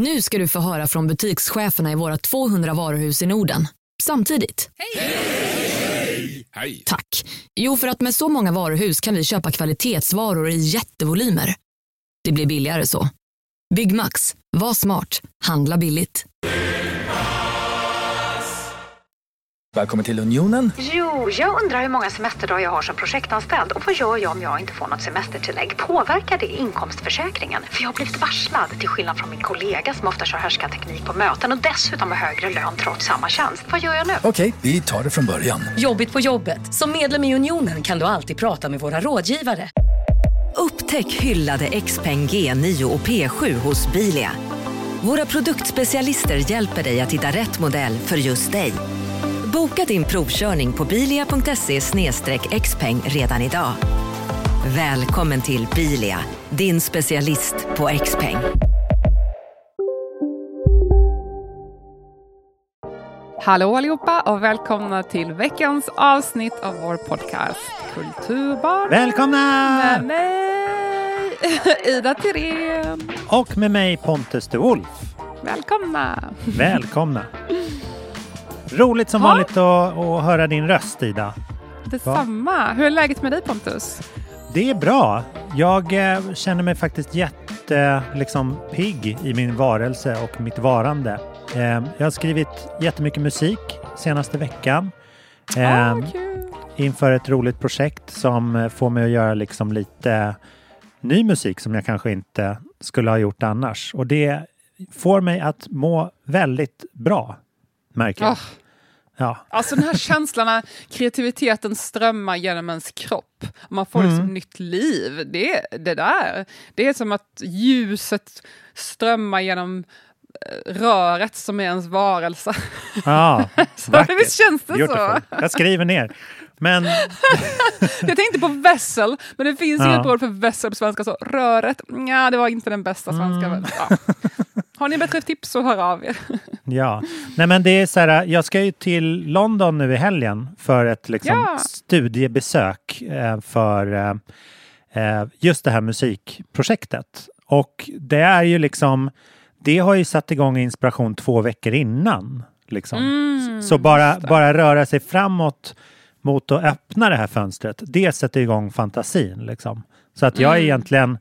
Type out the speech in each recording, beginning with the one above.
Nu ska du få höra från butikscheferna i våra 200 varuhus i Norden. Samtidigt. Hej! Hej! Hej! Tack. Jo, för att med så många varuhus kan vi köpa kvalitetsvaror i jättevolymer. Det blir billigare så. Byggmax. Var smart. Handla billigt. Välkommen till Unionen. Jo, jag undrar hur många semesterdagar jag har som projektanställd. Och vad gör jag om jag inte får något semestertillägg? Påverkar det inkomstförsäkringen? För jag har blivit varslad, till skillnad från min kollega som ofta kör härskarteknik på möten. Och dessutom har högre lön trots samma tjänst. Vad gör jag nu? Okej, vi tar det från början. Jobbigt på jobbet. Som medlem i Unionen kan du alltid prata med våra rådgivare. Upptäck hyllade Xpeng G9 och P7 hos Bilia. Våra produktspecialister hjälper dig att hitta rätt modell för just dig. Boka din provkörning på bilia.se/xpeng redan idag. Välkommen till Bilia, din specialist på Xpeng. Hallå allihopa och välkomna till veckans avsnitt av vår podcast Kulturbarn. Välkomna! Med mig Ida Therén. Och med mig Pontus de Ulf. Välkomna! Välkomna! Roligt som vanligt att höra din röst, Ida. Detsamma. Hur är läget med dig, Pontus? Det är bra. Jag känner mig faktiskt pigg i min varelse och mitt varande. Jag har skrivit jättemycket musik senaste veckan. Inför ett roligt projekt som får mig att göra lite ny musik som jag kanske inte skulle ha gjort annars. Och det får mig att må väldigt bra. Ja. Alltså den här känslan, kreativiteten strömmar genom ens kropp. Man får nytt liv. Det är som att ljuset strömmar genom röret som är ens varelse. Ja, så vackert. Visst känns det beautiful. Så. Jag skriver ner. Men... jag tänkte på vessel, men det finns inget ord för vessel på svenska. Så röret, det var inte den bästa svenska. Ja. Har ni bättre tips så hör av er. Ja, nej men det är så här, jag ska ju till London nu i helgen för ett studiebesök för just det här musikprojektet. Och det är ju det har ju satt igång inspiration 2 veckor innan. Så bara röra sig framåt mot att öppna det här fönstret. Det sätter igång fantasin Så att jag är egentligen...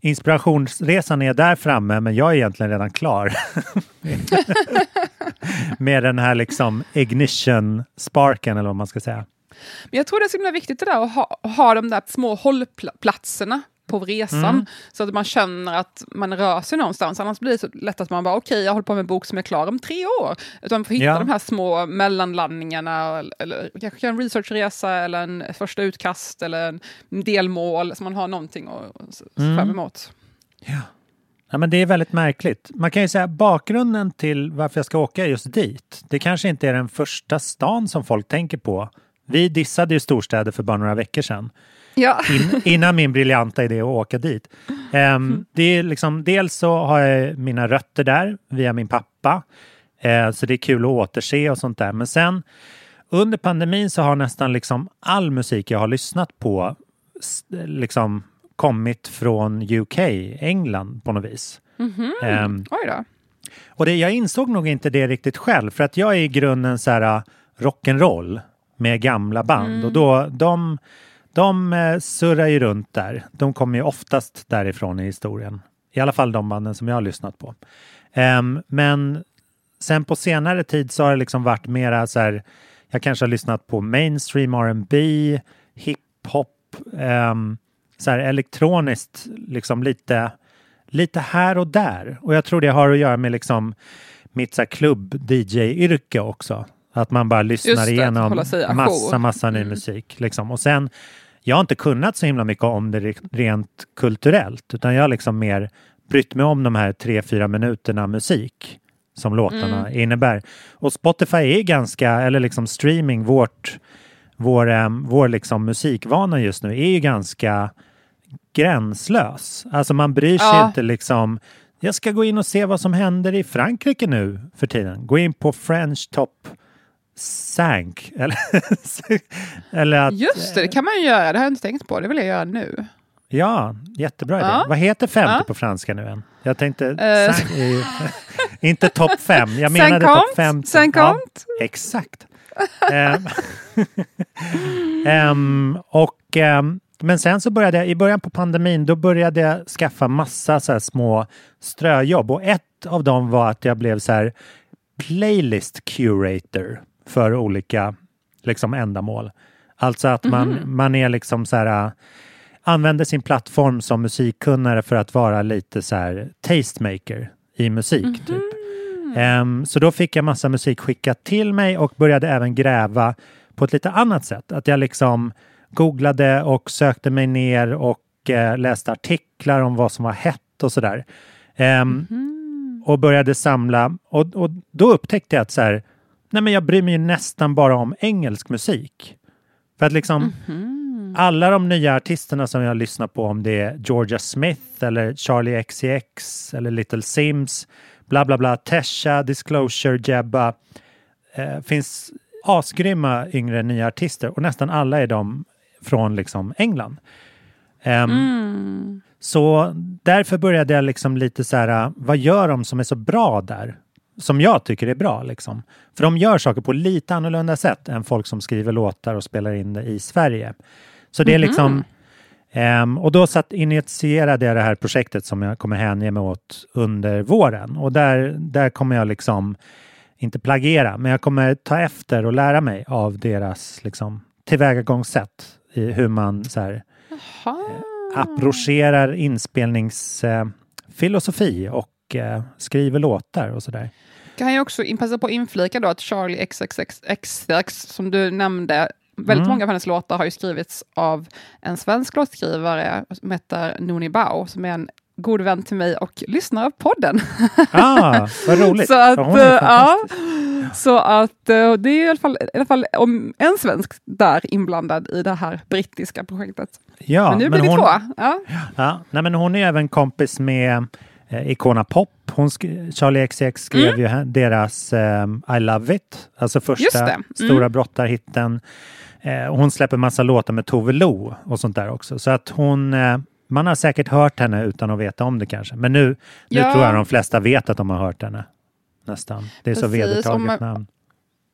Inspirationsresan är där framme, men jag är egentligen redan klar med den här ignition-sparken eller vad man ska säga. Men jag tror det är så himla viktigt det där att ha de där små hållplatserna på resan så att man känner att man rör sig någonstans. Annars blir det så lätt att man bara jag håller på med en bok som är klar om 3 år. Utan man får hitta de här små mellanlandningarna eller kanske en researchresa eller en första utkast eller en delmål så man har någonting att fram emot. Ja. Ja, men det är väldigt märkligt. Man kan ju säga bakgrunden till varför jag ska åka just dit. Det kanske inte är den första stan som folk tänker på. Vi dissade ju storstäder för bara några veckor sedan. Ja. Innan min briljanta idé att åka dit. Det är dels så har jag mina rötter där via min pappa. Så det är kul att återse och sånt där. Men sen under pandemin så har nästan all musik jag har lyssnat på kommit från UK, England på något vis. Mm-hmm. Oj då. Och jag insåg nog inte det riktigt själv. För att jag är i grunden så här rock'n'roll med gamla band. Och då de surrar ju runt där. De kommer ju oftast därifrån i historien. I alla fall de banden som jag har lyssnat på. Men sen på senare tid så har det varit mera så här... Jag kanske har lyssnat på mainstream R&B, hiphop, så här elektroniskt lite här och där. Och jag tror det har att göra med mitt så här klubb-DJ-yrke också. Att man bara lyssnar igenom massa ny musik. Och sen... Jag har inte kunnat så himla mycket om det rent kulturellt. Utan jag har mer brytt mig om de här 3-4 minuterna musik som låtarna innebär. Och Spotify är streaming, vår musikvana just nu är ju ganska gränslös. Alltså man bryr sig inte jag ska gå in och se vad som händer i Frankrike nu för tiden. Gå in på French Top... Sank. Eller att, just det kan man ju göra. Det har jag inte tänkt på. Det vill jag göra nu. Ja, jättebra idé. Vad heter 50 på franska nu än? Jag tänkte... inte topp 5. Jag menade topp 5. Exakt. Men sen så började jag, i början på pandemin, då började jag skaffa massa så här små ströjobb. Och ett av dem var att jag blev så här playlist curator för olika liksom ändamål. Alltså att man är liksom så här... använder sin plattform som musikkunnare för att vara lite så här tastemaker i musik typ. Så då fick jag massa musik skickat till mig och började även gräva på ett lite annat sätt. Att jag liksom googlade och sökte mig ner och läste artiklar om vad som var hett och sådär. Och började samla. Och då upptäckte jag att så här, nej men jag bryr mig ju nästan bara om engelsk musik. För att liksom... alla de nya artisterna som jag lyssnar på, om det är Georgia Smith eller Charli XCX eller Little Simz, bla bla bla, Tasha, Disclosure, Jabba. Finns asgrymma yngre nya artister och nästan alla är de från liksom England. Så därför började jag liksom lite så här, vad gör de som är så bra där? Som jag tycker är bra liksom. För de gör saker på lite annorlunda sätt än folk som skriver låtar och spelar in det i Sverige. Så det är liksom... och då initierade jag det här projektet som jag kommer hänge mig åt under våren. Och där kommer jag liksom inte plagiera, men jag kommer ta efter och lära mig av deras liksom tillvägagångssätt i hur man så här approcherar inspelningsfilosofi och skriver låtar och sådär. Kan jag också passa på att inflika då att Charli XCX som du nämnde, väldigt många av hennes låtar har ju skrivits av en svensk låtskrivare som heter Noni Bao, som är en god vän till mig och lyssnar av podden. Ah, vad roligt. Så att, det är i alla fall om en svensk där inblandad i det här brittiska projektet. Ja, men nu blir det två. Ja. Nej, men hon är även kompis med Ikona Pop. Charli XCX skrev ju deras I Love It, alltså första stora brottarhitten. Hon släpper massa låtar med Tove Lo och sånt där också. Så att hon, man har säkert hört henne utan att veta om det kanske. Men nu tror jag de flesta vet att de har hört henne. Nästan. Det är så vedertaget namn.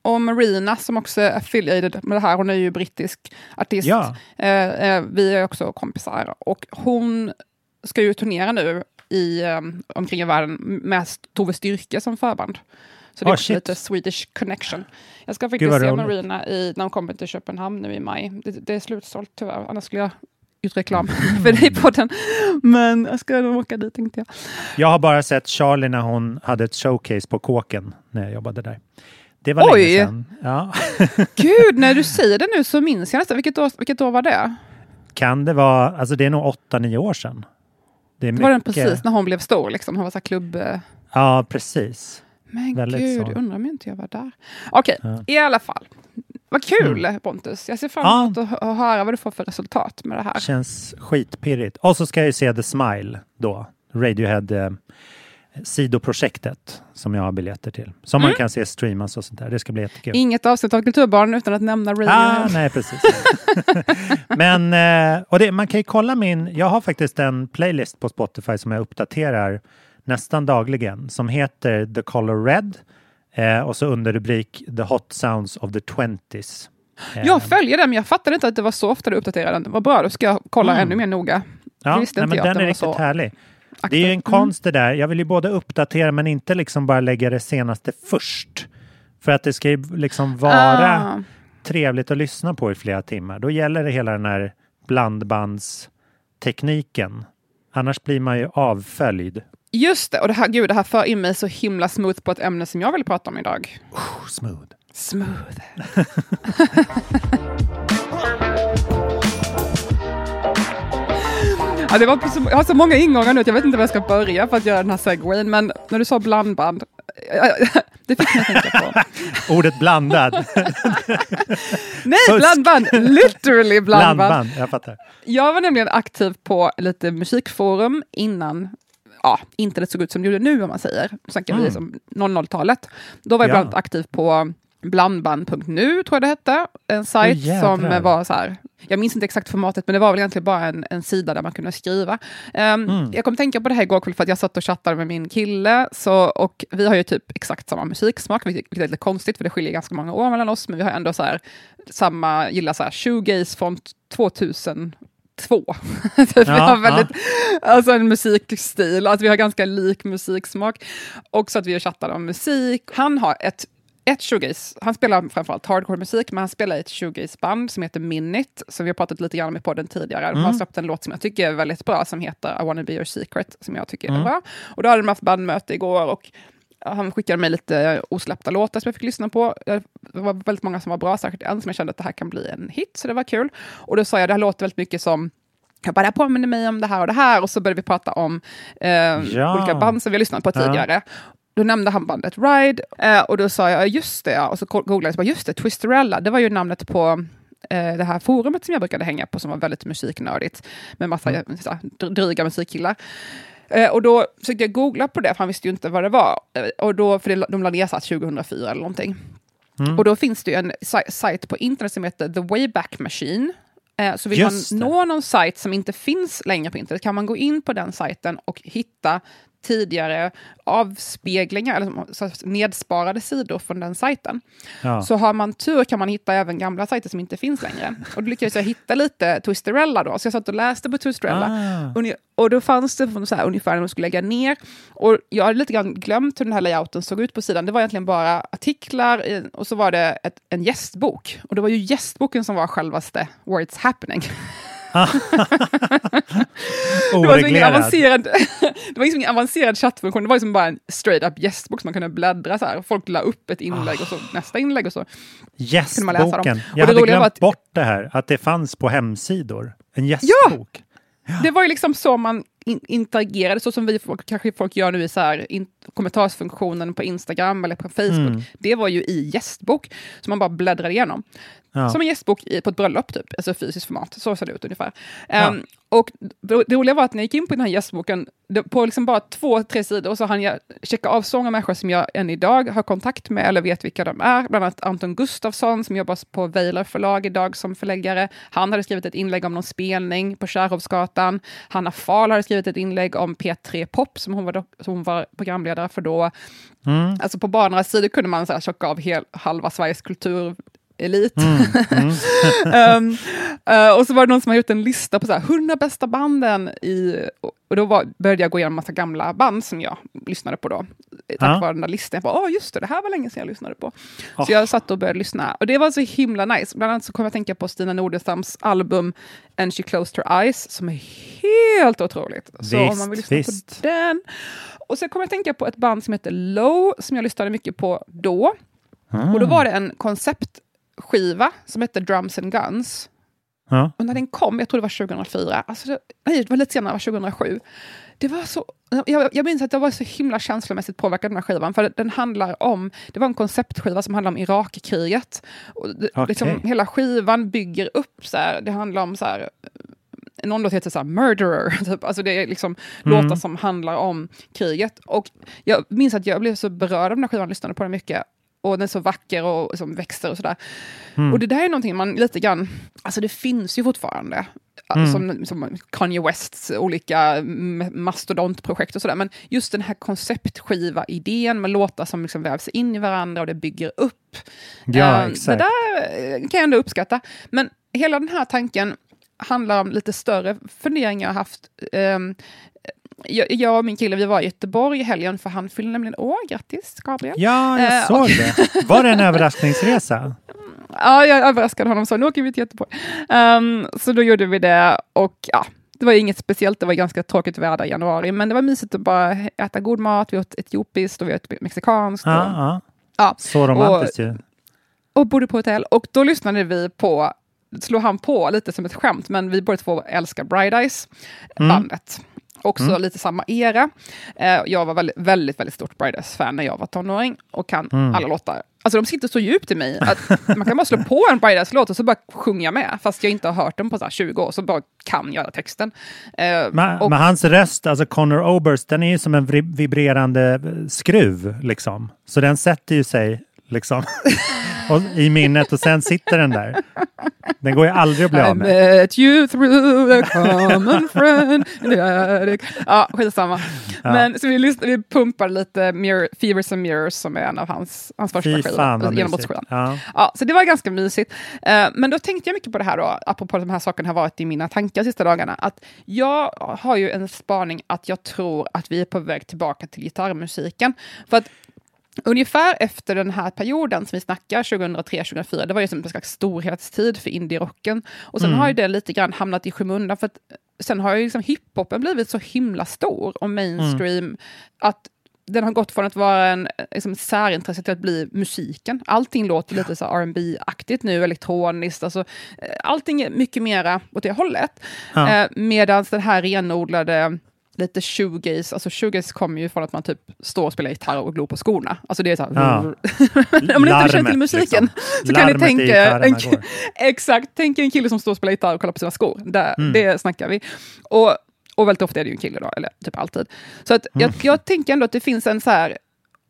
Och Marina som också är affiliated med det här. Hon är ju brittisk artist. Ja. Vi är också kompisar. Och hon ska ju turnera nu i omkring i världen med Tove Styrke som förband. Så det är lite Swedish Connection. Jag ska faktiskt se Marina när hon kommer till Köpenhamn nu i maj. Det är slutsålt tyvärr, annars skulle jag ut reklam för dig på den. Men jag ska åka dit, tänkte jag. Jag har bara sett Charli när hon hade ett showcase på Kåken när jag jobbade där. Det var länge sedan. Ja. Gud, när du säger det nu så minns jag nästan. Vilket år var det? Kan det vara, alltså det är nog 8-9 år sedan. Det var den precis när hon blev stor liksom. Hon var så här klubb... Ja, precis. Men väldigt gud, så. Undrar mig inte jag var där. Okej, i alla fall. Vad kul, Pontus. Jag ser fram emot att höra vad du får för resultat med det här. Känns skitpirrigt. Och så ska jag ju se The Smile då. Radiohead sidoprojektet som jag har biljetter till. Som man kan se streamas och sånt där. Det ska bli jättekul. Inget avsnitt av Kulturbarn utan att nämna Radiohead. Ah, nej, precis. Men och det, man kan ju kolla jag har faktiskt en playlist på Spotify som jag uppdaterar nästan dagligen som heter The Color Red och så under rubrik The Hot Sounds of the 20s. Jag följer den, men jag fattade inte att det var så ofta du uppdaterade den. Vad bra, då ska jag kolla ännu mer noga. Ja, den är riktigt härlig. Det är ju en konst det där. Jag vill ju både uppdatera men inte liksom bara lägga det senaste först. För att det ska ju liksom vara trevligt att lyssna på i flera timmar. Då gäller det hela den här blandbandstekniken. Annars blir man ju avföljd. Just det, och det här för in mig så himla smooth på ett ämne som jag vill prata om idag. Oh, smooth. Ja, jag har så många ingångar nu att jag vet inte var jag ska börja för att göra den här segwayen. Men när du sa blandband, det fick mig tänka på. Ordet blandad. Nej, blandband. Literally blandband. Jag fattar. Jag var nämligen aktiv på lite musikforum innan internet såg ut som det gjorde nu, om man säger. Sen kan vi som 00-talet. Då var jag bland annat aktiv på blandband.nu tror jag det hette. En sajt som var så här. Jag minns inte exakt formatet, men det var väl egentligen bara en sida där man kunde skriva. Jag kom tänka på det här igår kväll för att jag satt och chattade med min kille. Och vi har ju typ exakt samma musiksmak, vilket är lite konstigt för det skiljer ganska många år mellan oss. Men vi har ändå så här, samma, gillar så här shoegaze från 2000... vi har väldigt, alltså en musikstil, alltså vi har ganska lik musiksmak, och så att vi chattar om musik. Han har ett shoegaze, han spelar framförallt hardcore musik, men han spelar i ett shoegaze band som heter Minnet, som vi har pratat lite grann om i podden tidigare. De har släppt en låt som jag tycker är väldigt bra som heter I Wanna Be Your Secret, som jag tycker är bra. Och då hade de haft bandmöte igår och han skickade mig lite osläppta låtar som jag fick lyssna på. Det var väldigt många som var bra, särskilt en som jag kände att det här kan bli en hit, så det var kul. Och då sa jag, det här låter väldigt mycket som, jag bara, det här påminner mig om det här och det här. Och så började vi prata om olika band som vi har lyssnat på tidigare. Då nämnde han bandet Ride, och då sa jag, just det, och så googlade jag, just det, Twisterella, det var ju namnet på det här forumet som jag brukade hänga på, som var väldigt musiknördigt, med massa dryga musikkillar. Och då försökte jag googla på det, för han visste ju inte vad det var. Och då, för de lade ner så 2004 eller någonting. Och då finns det ju en sajt på internet som heter The Wayback Machine. Så vill man nå någon sajt som inte finns längre på internet, kan man gå in på den sajten och hitta tidigare avspeglingar eller nedsparade sidor från den sajten. Så har man tur kan man hitta även gamla sajter som inte finns längre. Och då lyckades jag hitta lite Twisterella då. Så jag satt och läste på Twisterella. Och då fanns det så här, ungefär när de skulle lägga ner. Och jag hade lite grann glömt hur den här layouten såg ut på sidan. Det var egentligen bara artiklar och så var det en gästbok. Och det var ju gästboken som var självaste Where It's Happening. Det var ingen avancerad chattfunktion. Det var liksom bara en straight up gästbok som man kunde bläddra så här. Folk la upp ett inlägg och så nästa inlägg och så. Gästboken. Jag hade glömt bort det här, att det fanns på hemsidor en gästbok. Ja. Det var ju liksom så man interagerade, så som kanske folk gör nu i så här kommentarsfunktionen på Instagram eller på Facebook. Det var ju i gästbok som man bara bläddrade igenom. Som en gästbok på ett bröllop typ, alltså fysiskt format, så såg det ut ungefär. Och det roliga var att när jag gick in på den här gästboken, på liksom bara 2-3 sidor, och så hann jag checka av så många människor som jag än idag har kontakt med eller vet vilka de är. Bland annat Anton Gustafsson som jobbar på Weiler förlag idag som förläggare. Han hade skrivit ett inlägg om någon spelning på Kärhovsgatan. Hanna Fal hade skrivit ett inlägg om P3 Pop som hon var programledare för då. Alltså på bara några sidor kunde man så här checka av halva Sveriges kultur elit. Och så var det någon som har gjort en lista på så här 100 bästa banden och då började jag gå igenom massa gamla band som jag lyssnade på då. Tack vare den där listan. Jag bara, just det här var länge sedan jag lyssnade på. Så jag satt och började lyssna. Och det var så himla nice. Bland annat så kom jag att tänka på Stina Nordestams album And She Closed Her Eyes, som är helt otroligt. Så om man vill lyssna på den. Och så kom jag att tänka på ett band som heter Low, som jag lyssnade mycket på då. Och då var det en konceptskiva som hette Drums and Guns. Och när den kom, jag tror det var 2004. Alltså det var lite senare, 2007. Det var så, jag minns att jag var så himla känslomässigt påverkad av den här skivan. För den handlar om, det var en konceptskiva som handlar om Irakkriget. Och liksom, hela skivan bygger upp så här, det handlar om så här, någon låt heter så här Murderer. Typ. Alltså det är liksom låtar som handlar om kriget. Och jag minns att jag blev så berörd av den här skivan, lyssnade på den mycket. Och den är så vacker och som växer och sådär. Och det där är någonting man lite grann... Alltså det finns ju fortfarande. Som Kanye Wests olika mastodontprojekt och sådär. Men just den här konceptskiva-idén med låtar som liksom vävs in i varandra och det bygger upp. Ja, exakt. Det där kan jag ändå uppskatta. Men hela den här tanken handlar om lite större funderingar jag har haft... Jag och min kille, vi var i Göteborg i helgen för han fyllde nämligen år. Grattis, Gabriel. Ja, jag såg det. Var det en överraskningsresa? Ja, jag överraskade honom så. Nu åker vi till Göteborg. Så då gjorde vi det och det var inget speciellt. Det var ganska tråkigt väder i januari. Men det var mysigt att bara äta god mat. Vi åt etiopiskt och vi åt mexikanskt. Så romantiskt ju. Och bodde på hotell. Och då lyssnade vi på, slog han på lite som ett skämt. Men vi borde få älska Bright Eyes, bandet. Också lite samma era. Jag var väldigt, väldigt, väldigt stort Bright Eyes-fan när jag var tonåring. Och kan alla låtar. Alltså de sitter så djupt i mig att man kan bara slå på en Bright Eyes-låt och så bara sjunga med. Fast jag inte har hört dem på så här 20 år. Så bara kan göra texten. Men hans röst, alltså Conor Oberst, den är ju som en vibrerande skruv. Liksom. Så den sätter ju sig liksom... och, i minnet och sen sitter den där. Den går ju aldrig att bli av med. I met you through a common friend. Ja, skitsamma. Ja. Men så vi pumpar lite Fevers and Mirrors som är en av hans första skivan. Genombrottsskivan. Ja, så det var ganska mysigt. Men då tänkte jag mycket på det här då, apropå de här sakerna har varit i mina tankar sista dagarna. Att jag har ju en spaning att jag tror att vi är på väg tillbaka till gitarrmusiken. För att ungefär efter den här perioden som vi snackar, 2003-2004, det var ju som en slags storhetstid för indie-rocken. Och sen har ju det lite grann hamnat i skymundan, för att sen har ju liksom hiphopen blivit så himla stor och mainstream att den har gått från att vara en liksom, särintresse till att bli musiken. Allting låter lite så R&B-aktigt nu, elektroniskt. Alltså, allting är mycket mera åt det hållet. Ja. Medan den här renodlade... lite shoegaze, alltså shoegaze kommer ju från att man typ står och spelar gitarr och glor på skorna. Alltså det är så här, om ni inte känner till musiken liksom. Så kan ni tänka tänk en kille som står och spelar gitarr och kollar på sina skor. Det snackar vi. Och väldigt ofta är det ju en kille då, eller typ alltid. Så att jag tänker ändå att det finns en så här,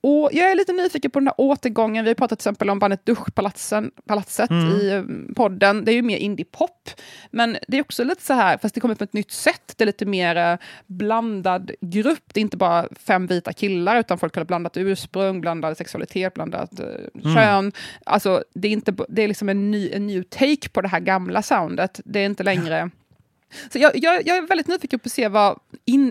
och jag är lite nyfiken på den här återgången. Vi har pratat till exempel om bandet Duschpalatset i podden. Det är ju mer indie-pop. Men det är också lite så här, fast det kommer på ett nytt sätt. Det är lite mer blandad grupp. Det är inte bara 5 vita killar, utan folk har blandat ursprung, blandat sexualitet, blandat kön. Alltså, det är liksom en new take på det här gamla soundet. Det är inte längre... Så jag är väldigt nyfiken på att se vad...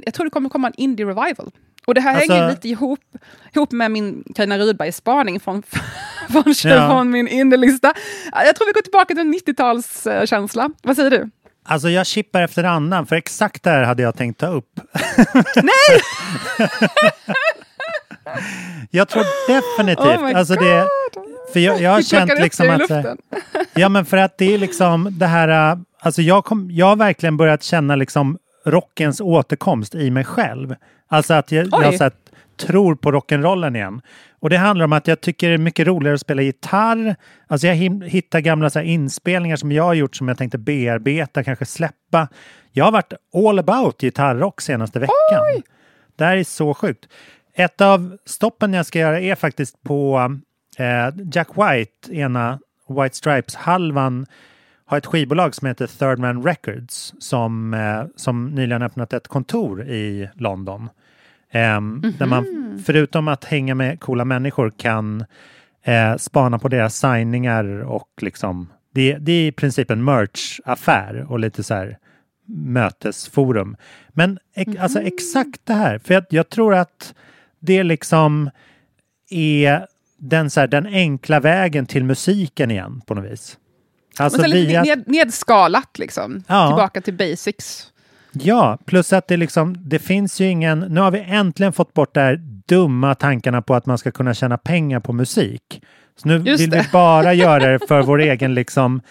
Jag tror det kommer komma en indie-revival. Och det här hänger lite ihop med min Carina Rydberg-spaning från min indelista. Jag tror vi går tillbaka till en 90-talskänsla. Vad säger du? Alltså jag chippar efter annan, för exakt det här hade jag tänkt ta upp. Nej! Jag tror definitivt. Oh alltså det, för jag har känt liksom att... Ja, men för att det är liksom det här... Alltså jag har verkligen börjat känna liksom rockens återkomst i mig själv. Alltså att jag så här, tror på rock'n'rollen igen. Och det handlar om att jag tycker det är mycket roligare att spela gitarr. Alltså jag hittar gamla så här inspelningar som jag har gjort som jag tänkte bearbeta, kanske släppa. Jag har varit all about gitarrrock senaste veckan. Oj! Det här är så sjukt. Ett av stoppen jag ska göra är faktiskt på Jack White, ena White Stripes-halvan. Har ett skivbolag som heter Third Man Records som nyligen öppnat ett kontor i London. Där man förutom att hänga med coola människor kan spana på deras signingar och liksom det är i princip en merch-affär och lite så här mötesforum. Men alltså exakt det här, för jag tror att det liksom är den enkla vägen till musiken igen på något vis. Alltså via... nedskalat liksom. Ja. Tillbaka till basics. Ja, plus att det liksom det finns ju ingen, nu har vi äntligen fått bort där dumma tankarna på att man ska kunna tjäna pengar på musik. Så nu vill vi bara göra det för vår egen liksom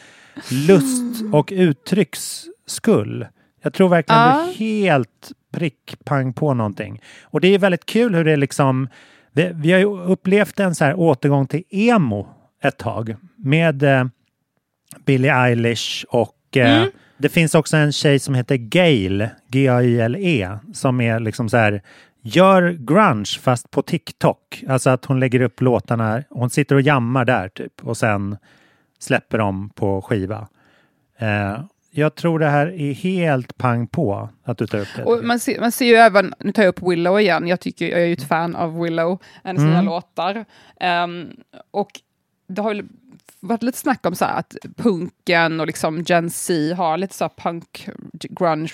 lust och uttrycks skull. Jag tror verkligen det är helt prickpang på någonting. Och det är väldigt kul hur det liksom vi har ju upplevt en så här återgång till emo ett tag med Billie Eilish och det finns också en tjej som heter Gayle, G-A-I-L-E, som är liksom så här, gör grunge fast på TikTok. Alltså att hon lägger upp låtarna, hon sitter och jammar där typ och sen släpper de på skiva. Jag tror det här är helt pang på att du tar upp det. Och man ser ju även, nu tar jag upp Willow igen, jag är ju ett fan av Willow, en av sina låtar. Och det har ju varit lite snack om så här att punken och liksom Gen Z har lite så här punk grunge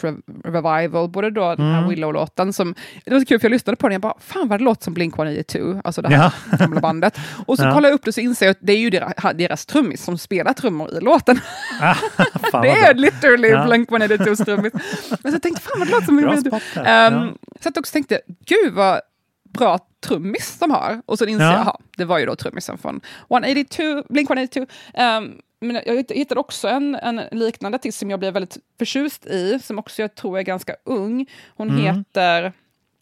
revival, både då den här Willow-låten som, det var så kul för jag lyssnade på den, jag bara, fan vad det låter som Blink-182, alltså det här gamla bandet, och så kollar jag upp det så inser jag att det är ju deras trummis som spelar trummor i låten. Det är literally Blink-182 trummis. Men så tänkte fan vad det låter som Blink-182. Så jag också tänkte, gud vad bra trummis de har. Och så inser jag, det var ju då trummisen från Blink-182. Men jag hittade också en liknande artist som jag blev väldigt förtjust i, som också jag tror är ganska ung. Hon heter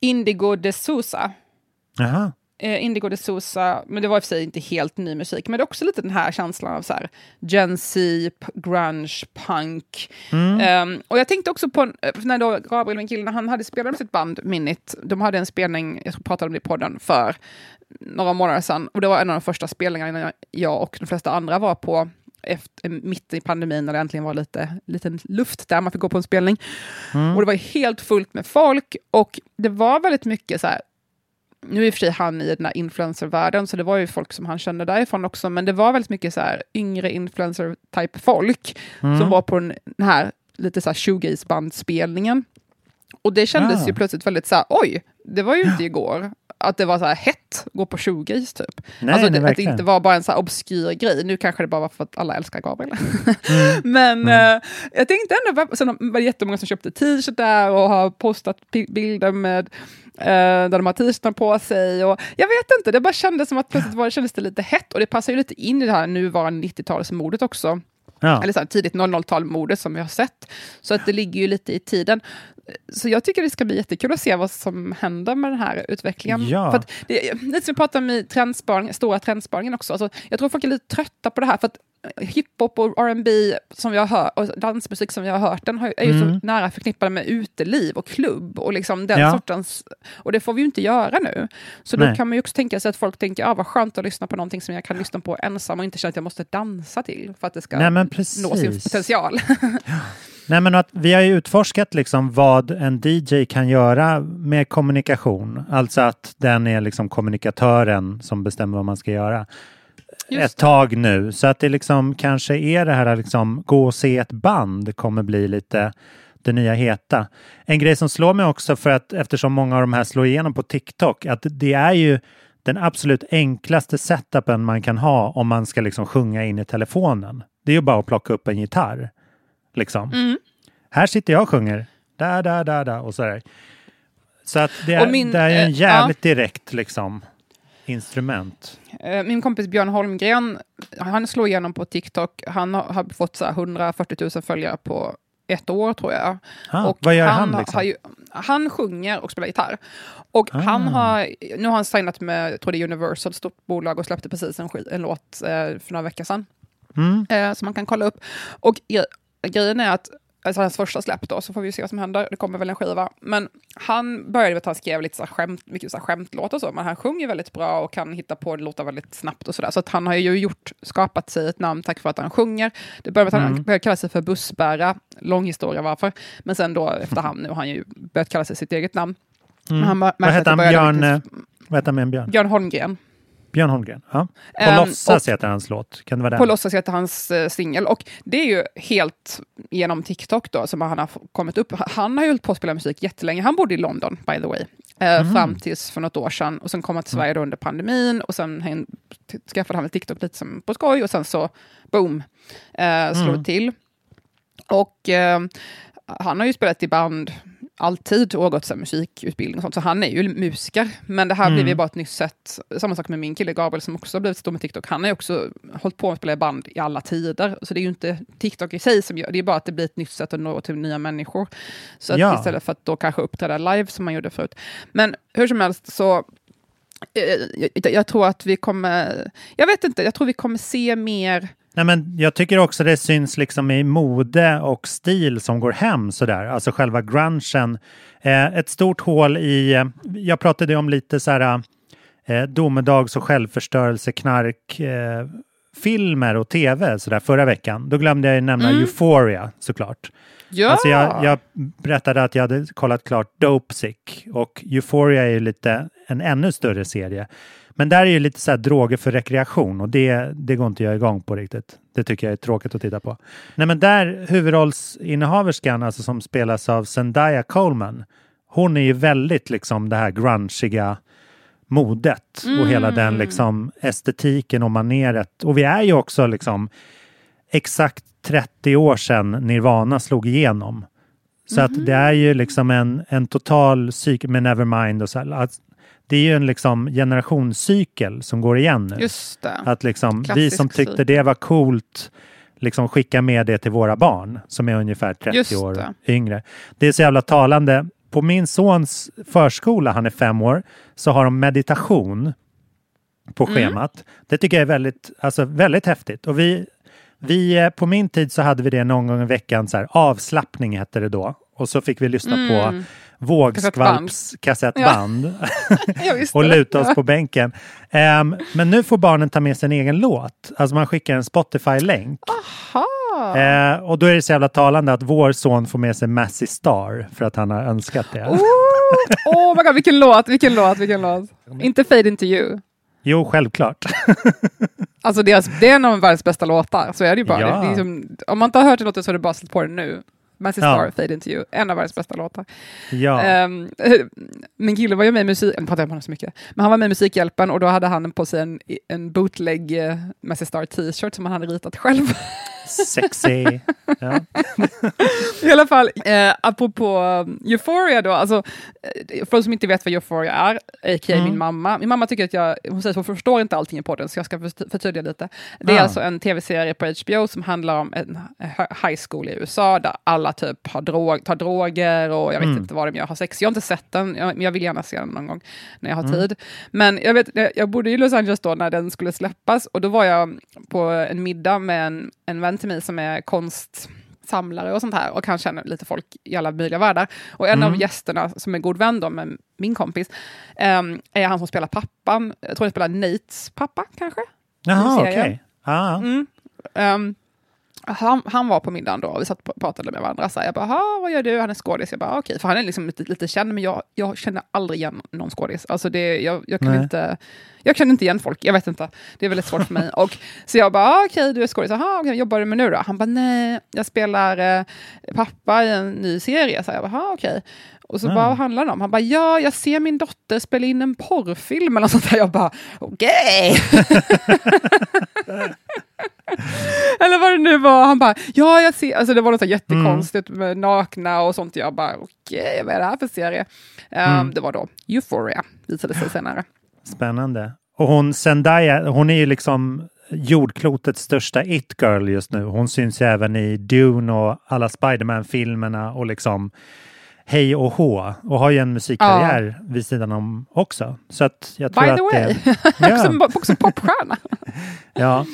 Indigo De Souza. Jaha. Indigo De Souza, men det var i och för sig inte helt ny musik, men det är också lite den här känslan av så här Gen Z, grunge, punk. Och jag tänkte också på när då Gabriel, min kille, när han hade spelat med sitt band Minnet, de hade en spelning, jag pratade om det i podden, för några månader sedan, och det var en av de första spelningarna innan jag och de flesta andra var på efter, mitt i pandemin, när det äntligen var lite luft där man fick gå på en spelning. Och det var helt fullt med folk, och det var väldigt mycket så här. Nu är i och för sig han i den här influencervärlden, så det var ju folk som han kände därifrån också, men det var väldigt mycket så här yngre influencer-type folk som var på den här lite så här shoegaze-bandspelningen. Och det kändes ju plötsligt väldigt så här, oj, det var ju inte igår att det var så här hett gå på shoegaze typ. Nej, alltså det, att det inte var bara en så här obskyr grej. Nu kanske det bara var för att alla älskar Gabriel. Men jag tänkte ändå, sen var det jättemånga som köpte t-shirt där och har postat bilder med där de har t-shirtarna på sig, och jag vet inte, det bara kändes som att plötsligt kändes det lite hett, och det passar ju lite in i det här nuvarande 90-talsmodet också. Eller så här, tidigt 00-talmodet som vi har sett. Så att det ligger ju lite i tiden. Så jag tycker det ska bli jättekul att se vad som händer med den här utvecklingen. Ja. För att det är lite som vi pratar om i stora trendsparingen också. Alltså, jag tror folk är lite trötta på det här, för att hiphop och R&B som vi har hört, och dansmusik som vi har hört, den är ju så nära förknippad med uteliv och klubb och liksom den sortens, och det får vi ju inte göra nu. Så då kan man ju också tänka sig att folk tänker, vad skönt att lyssna på någonting som jag kan lyssna på ensam och inte känna att jag måste dansa till för att det ska nå sin potential. Nej, men att vi har ju utforskat liksom vad en DJ kan göra med kommunikation. Alltså att den är liksom kommunikatören som bestämmer vad man ska göra. Ett tag nu. Så att det liksom kanske är det här liksom, gå och se ett band kommer bli lite det nya heta. En grej som slår mig också, för att eftersom många av de här slår igenom på TikTok, att det är ju den absolut enklaste setupen man kan ha om man ska liksom sjunga in i telefonen. Det är ju bara att plocka upp en gitarr. Liksom. Här sitter jag och sjunger. Där och sådär. Så att det är ju en jävligt direkt liksom instrument. Min kompis Björn Holmgren, han slår igenom på TikTok. Han har fått så här 140 000 följare på ett år, tror jag. Och vad gör han liksom? Han sjunger och spelar gitarr. Och nu har han signat med, jag tror det är Universal, stort bolag, och släppte precis en låt för några veckor sedan. Som man kan kolla upp. Och grejen är att, alltså hans första släpp då, så får vi se vad som händer. Det kommer väl en skiva. Men han började med att han skrev lite så skämt, mycket så skämtlåtar och så. Men han sjunger väldigt bra och kan hitta på låtar väldigt snabbt och sådär. Så att han har ju skapat sig ett namn tack för att han sjunger. Det började med att han började kalla sig för Bussbära. Lång historia varför. Men sen då efterhand nu har han ju börjat kalla sig sitt eget namn. Vad heter han? Björn Holmgren. Björn Holmgren, ja. På låtsas heter hans låt. Kan det vara det? På låtsas heter hans singel. Och det är ju helt genom TikTok då som han har kommit upp. Han har ju hållit på att spela musik jättelänge. Han bodde i London, by the way. Fram tills för något år sedan. Och sen kom han till Sverige under pandemin. Och sen skaffade han TikTok lite som på skoj. Och sen så, boom, slog till. Och han har ju spelat i band alltid och gått så här musikutbildning och sånt, så han är ju musiker, men det här blev ju bara ett nytt sätt. Samma sak med min kille Gabriel som också har blivit stor med TikTok. Han har ju också hållit på att spela i band i alla tider, så det är ju inte TikTok i sig som gör det, är bara att det blir ett nytt sätt att nå till nya människor. Så att istället för att då kanske uppträda live som man gjorde förut. Men hur som helst så jag tror att vi kommer, jag vet inte, jag tror vi kommer se mer. Nej, men jag tycker också det syns liksom i mode och stil som går hem sådär. Alltså själva grungen. Ett stort hål i... Jag pratade om lite såhär domedags- och självförstörelseknark filmer och tv sådär förra veckan. Då glömde jag nämna Euphoria såklart. Ja! Alltså jag berättade att jag hade kollat klart Dopesick. Och Euphoria är ju lite en ännu större serie. Men där är ju lite så här droger för rekreation, och det går inte jag igång på riktigt. Det tycker jag är tråkigt att titta på. Nej, men där huvudrollsinnehaverskan, alltså som spelas av Zendaya Coleman, hon är ju väldigt liksom det här grungiga modet och hela den liksom estetiken och maneret. Och vi är ju också liksom exakt 30 år sedan Nirvana slog igenom. Så att det är ju liksom en total cykel med Nevermind och så här. Det är ju en liksom generationscykel som går igen nu. Just det. Att liksom klassisk vi som tyckte det var coolt liksom skicka med det till våra barn som är ungefär 30 år yngre. Det är så jävla talande. På min sons förskola, han är 5 år, så har de meditation på schemat. Det tycker jag är väldigt, alltså väldigt häftigt. Och vi på min tid så hade vi det någon gång i veckan, så här, avslappning hette det då. Och så fick vi lyssna på vågskvalpskassettband och luta oss på bänken. Men nu får barnen ta med sin egen låt. Alltså man skickar en Spotify-länk. Aha. Och då är det så jävla talande att vår son får med sig Mazzy Star för att han har önskat det. Oh my god, vilken låt. Inte Fade Into You. Jo, självklart. Alltså det är en av världens bästa låtar. Så är det ju bara. Ja. Det är liksom, om man inte har hört en låt så är det bara släppt på den nu. Mazzy Star, Fade Into You. En av världens bästa låtar. Ja. Min kille var ju med i musik... Jag pratar om honom så mycket. Men han var med i Musikhjälpen och då hade han på sig en bootleg Mazzy Star t-shirt som han hade ritat själv. Sexy. Ja. I alla fall, apropå Euphoria då, alltså för de som inte vet vad Euphoria är, a.k.a. min mamma tycker att hon säger att hon förstår inte allting i podden, så jag ska förtydliga lite. Det är alltså en tv-serie på HBO som handlar om en high school i USA där alla typ har tar droger och jag vet inte vad de gör, har sex. Jag har inte sett den, men jag vill gärna se den någon gång när jag har tid. Men jag bodde i Los Angeles då när den skulle släppas och då var jag på en middag med en vän till mig som är konstsamlare och sånt här och kan känna lite folk i alla möjliga världar. Och en av gästerna som är god vän då med min kompis är han som spelar pappan. Jag tror han spelar Nates pappa kanske. Jaha, okej. Han var på middagen då och vi satt och pratade med varandra. Så jag bara, vad gör du? Han är skådis. Jag bara, okej. För han är liksom lite känd, men jag känner aldrig igen någon skådis. Alltså jag känner inte igen folk. Jag vet inte. Det är väldigt svårt för mig. Och, så jag bara, okej, du är skådis. Okej, jobbar du med nu då? Han bara, nej. Jag spelar pappa i en ny serie. Så jag bara, okej. Och så bara, vad handlar det om? Han bara, ja, jag ser min dotter spela in en porrfilm eller sånt där. Jag bara, okej. Eller vad det nu var. Han bara, ja, jag ser. Alltså det var något så jättekonstigt med nakna och sånt. Jag bara, okej, vad är det här för serie? Det var då Euphoria, visade sig senare. Spännande. Och hon, Zendaya, hon är ju liksom jordklotets största it-girl just nu. Hon syns ju även i Dune och alla Spider-Man-filmerna och liksom hej och hå. Och har ju en musikkarriär vid sidan om också. Så att jag tror att det... By the way, också popstjärna. Ja.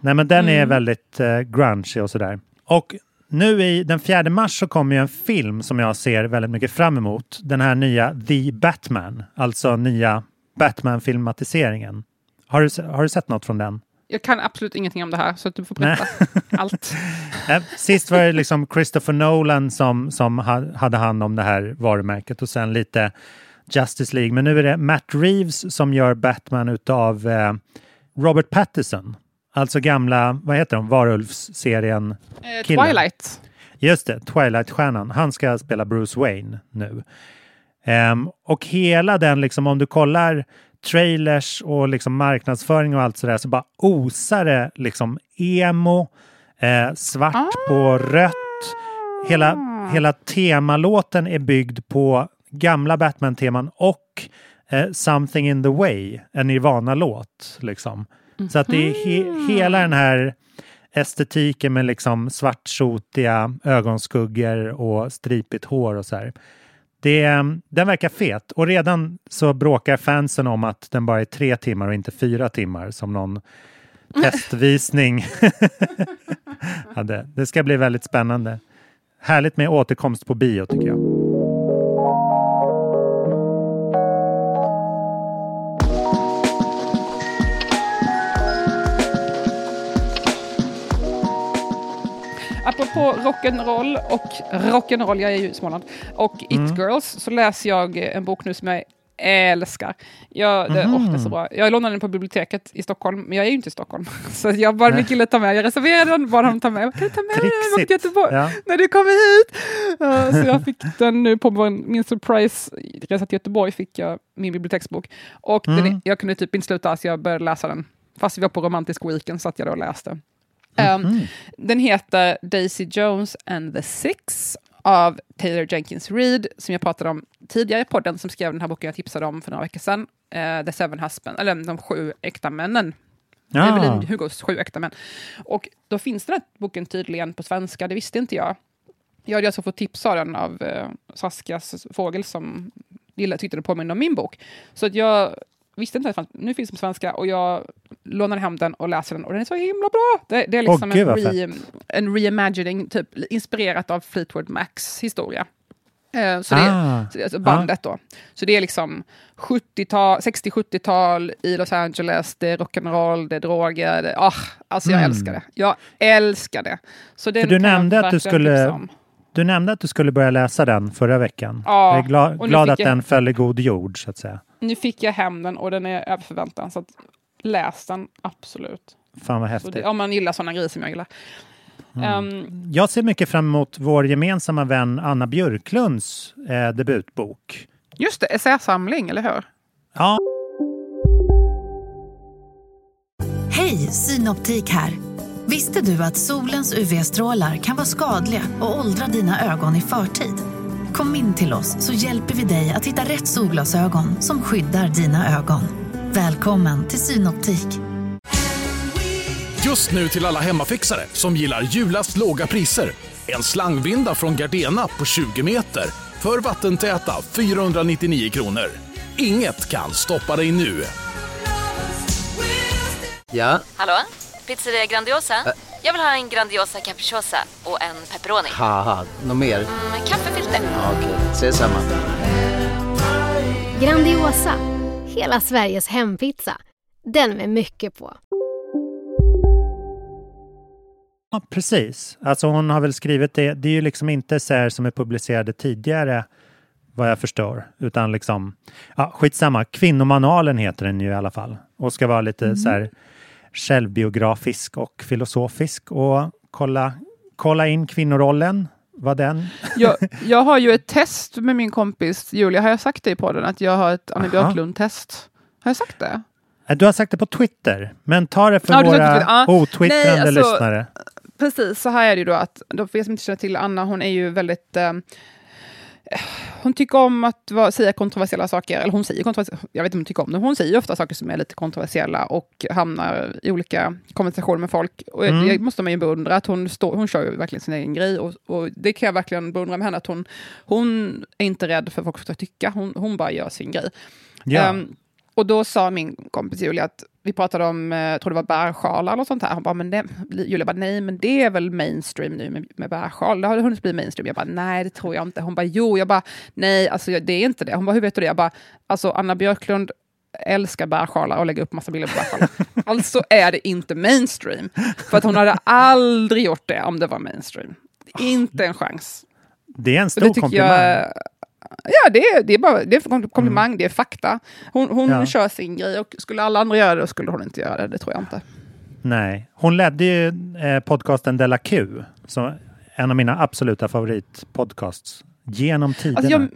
Nej, men den är väldigt grunge och sådär. Och nu i den 4 mars så kommer ju en film som jag ser väldigt mycket fram emot. Den här nya The Batman. Alltså nya Batman-filmatiseringen. Har du sett något från den? Jag kan absolut ingenting om det här så att du får berätta allt. Sist var det liksom Christopher Nolan som hade hand om det här varumärket och sen lite Justice League. Men nu är det Matt Reeves som gör Batman utav Robert Pattinson. Alltså gamla, vad heter de? Varulvsserien. Twilight. Just det, Twilight-stjärnan. Han ska spela Bruce Wayne nu. Och hela den, liksom, om du kollar trailers och liksom marknadsföring och allt sådär, så bara osar det liksom emo, svart på rött. Hela temalåten är byggd på gamla Batman-teman och Something in the Way, en Nirvana-låt liksom. Så att det är hela den här estetiken med liksom svartsotiga ögonskuggor och stripigt hår och så här. Den verkar fet. Och redan så bråkar fansen om att den bara är 3 timmar och inte 4 timmar som någon testvisning hade. Det ska bli väldigt spännande. Härligt med återkomst på bio tycker jag. Apropå rock'n'roll och rock'n'roll, jag är ju i Småland, och It Girls, så läser jag en bok nu som jag älskar. Det är så bra. Jag lånade den på biblioteket i Stockholm, men jag är ju inte i Stockholm. Så jag bara min kille ta med. Jag reserverade den, bara han tar med. Kan du ta med den till Göteborg när du kommer hit? Så jag fick den nu på min surprise-resa till Göteborg, fick jag min biblioteksbok. Och jag kunde typ inte sluta, så jag började läsa den. Fast vi var på romantisk weekend så att jag då läste. Den heter Daisy Jones and the Six av Taylor Jenkins Reid, som jag pratade om tidigare i podden, som skrev den här boken jag tipsade om för några veckor sedan, The Seven Husbands, eller De 7 äkta männen. Eveline Hugos 7 äkta män. Och då finns den här boken tydligen på svenska, det visste inte jag. Jag hade alltså fått tips av den av Saskias Fågel som tyckte det påminner om min bok. Så att jag visste inte att nu finns det på svenska och jag lånar hem den och läser den och den är så himla bra. Det är liksom en reimagining typ, inspirerat av Fleetwood Macs historia. Så det, alltså bandet då. Så det är liksom 60-70-tal i Los Angeles, det är rock'n'roll, det är droger. Det, alltså jag älskar det. Jag älskar det. Så det du nämnde att du skulle börja läsa den förra veckan. Ja, jag är glad att den föll i god jord så att säga. Nu fick jag hem den och den är över förväntan så att läs den absolut. Fan vad häftigt. Om man gillar sådana grejer som jag gillar. Jag ser mycket fram emot vår gemensamma vän Anna Björklunds debutbok. Just det, essäsamling, eller hur? Ja. Hej, Synoptik här. Visste du att solens UV-strålar kan vara skadliga och åldra dina ögon i förtid? Kom in till oss så hjälper vi dig att hitta rätt solglasögon som skyddar dina ögon. Välkommen till Synoptik. Just nu till alla hemmafixare som gillar julast låga priser. En slangvinda från Gardena på 20 meter för vattentäta 499 kronor. Inget kan stoppa dig nu. Ja? Hallå? Pizzeria Grandiosa? Jag vill ha en Grandiosa capricciosa och en pepperoni. Haha, något mer? Kaffefilter. Ja, okej, ses samma. Grandiosa, hela Sveriges hempizza. Den med mycket på. Ja, precis. Alltså hon har väl skrivit det. Det är ju liksom inte sär som är publicerade tidigare, vad jag förstår. Utan liksom, ja, skitsamma. Kvinnomanualen heter den ju i alla fall. Och ska vara lite så här självbiografisk och filosofisk. Och kolla in kvinnorollen. Vad den? jag har ju ett test med min kompis Julia. Har jag sagt det i podden? Att jag har ett Anna Björklund-test. Har jag sagt det? Du har sagt det på Twitter. Men ta det för våra otwittrande lyssnare. Precis, så här är det ju då att för er som inte känner till Anna, hon är ju väldigt hon tycker om att säga kontroversiella saker, eller hon säger kontroversiella, jag vet inte om hon tycker om det, hon säger ofta saker som är lite kontroversiella och hamnar i olika konversationer med folk, och jag måste man ju beundra att hon kör ju verkligen sin egen grej, och det kan jag verkligen beundra med henne, att hon är inte rädd för vad folk ska tycka, hon bara gör sin grej. Ja. Och då sa min kompis Julia att vi pratade om, jag tror det var bärsjalar eller sånt här. Hon bara, men det, Julia bara, nej men det är väl mainstream nu med bärsjal. Det har hunnit bli mainstream. Jag bara, nej det tror jag inte. Hon bara, jo. Jag bara, nej alltså det är inte det. Hon bara, hur vet du det? Jag bara, alltså Anna Björklund älskar bärsjalar och lägger upp massa bilder på bärsjalar. Alltså är det inte mainstream. För att hon hade aldrig gjort det om det var mainstream. Inte en chans. Det är en stor komplimang. Ja, det är komplimang, det är fakta. Hon kör sin grej, och skulle alla andra göra det och skulle hon inte göra det tror jag inte. Nej, hon ledde ju podcasten Della Q, som en av mina absoluta favoritpodcasts genom tiderna.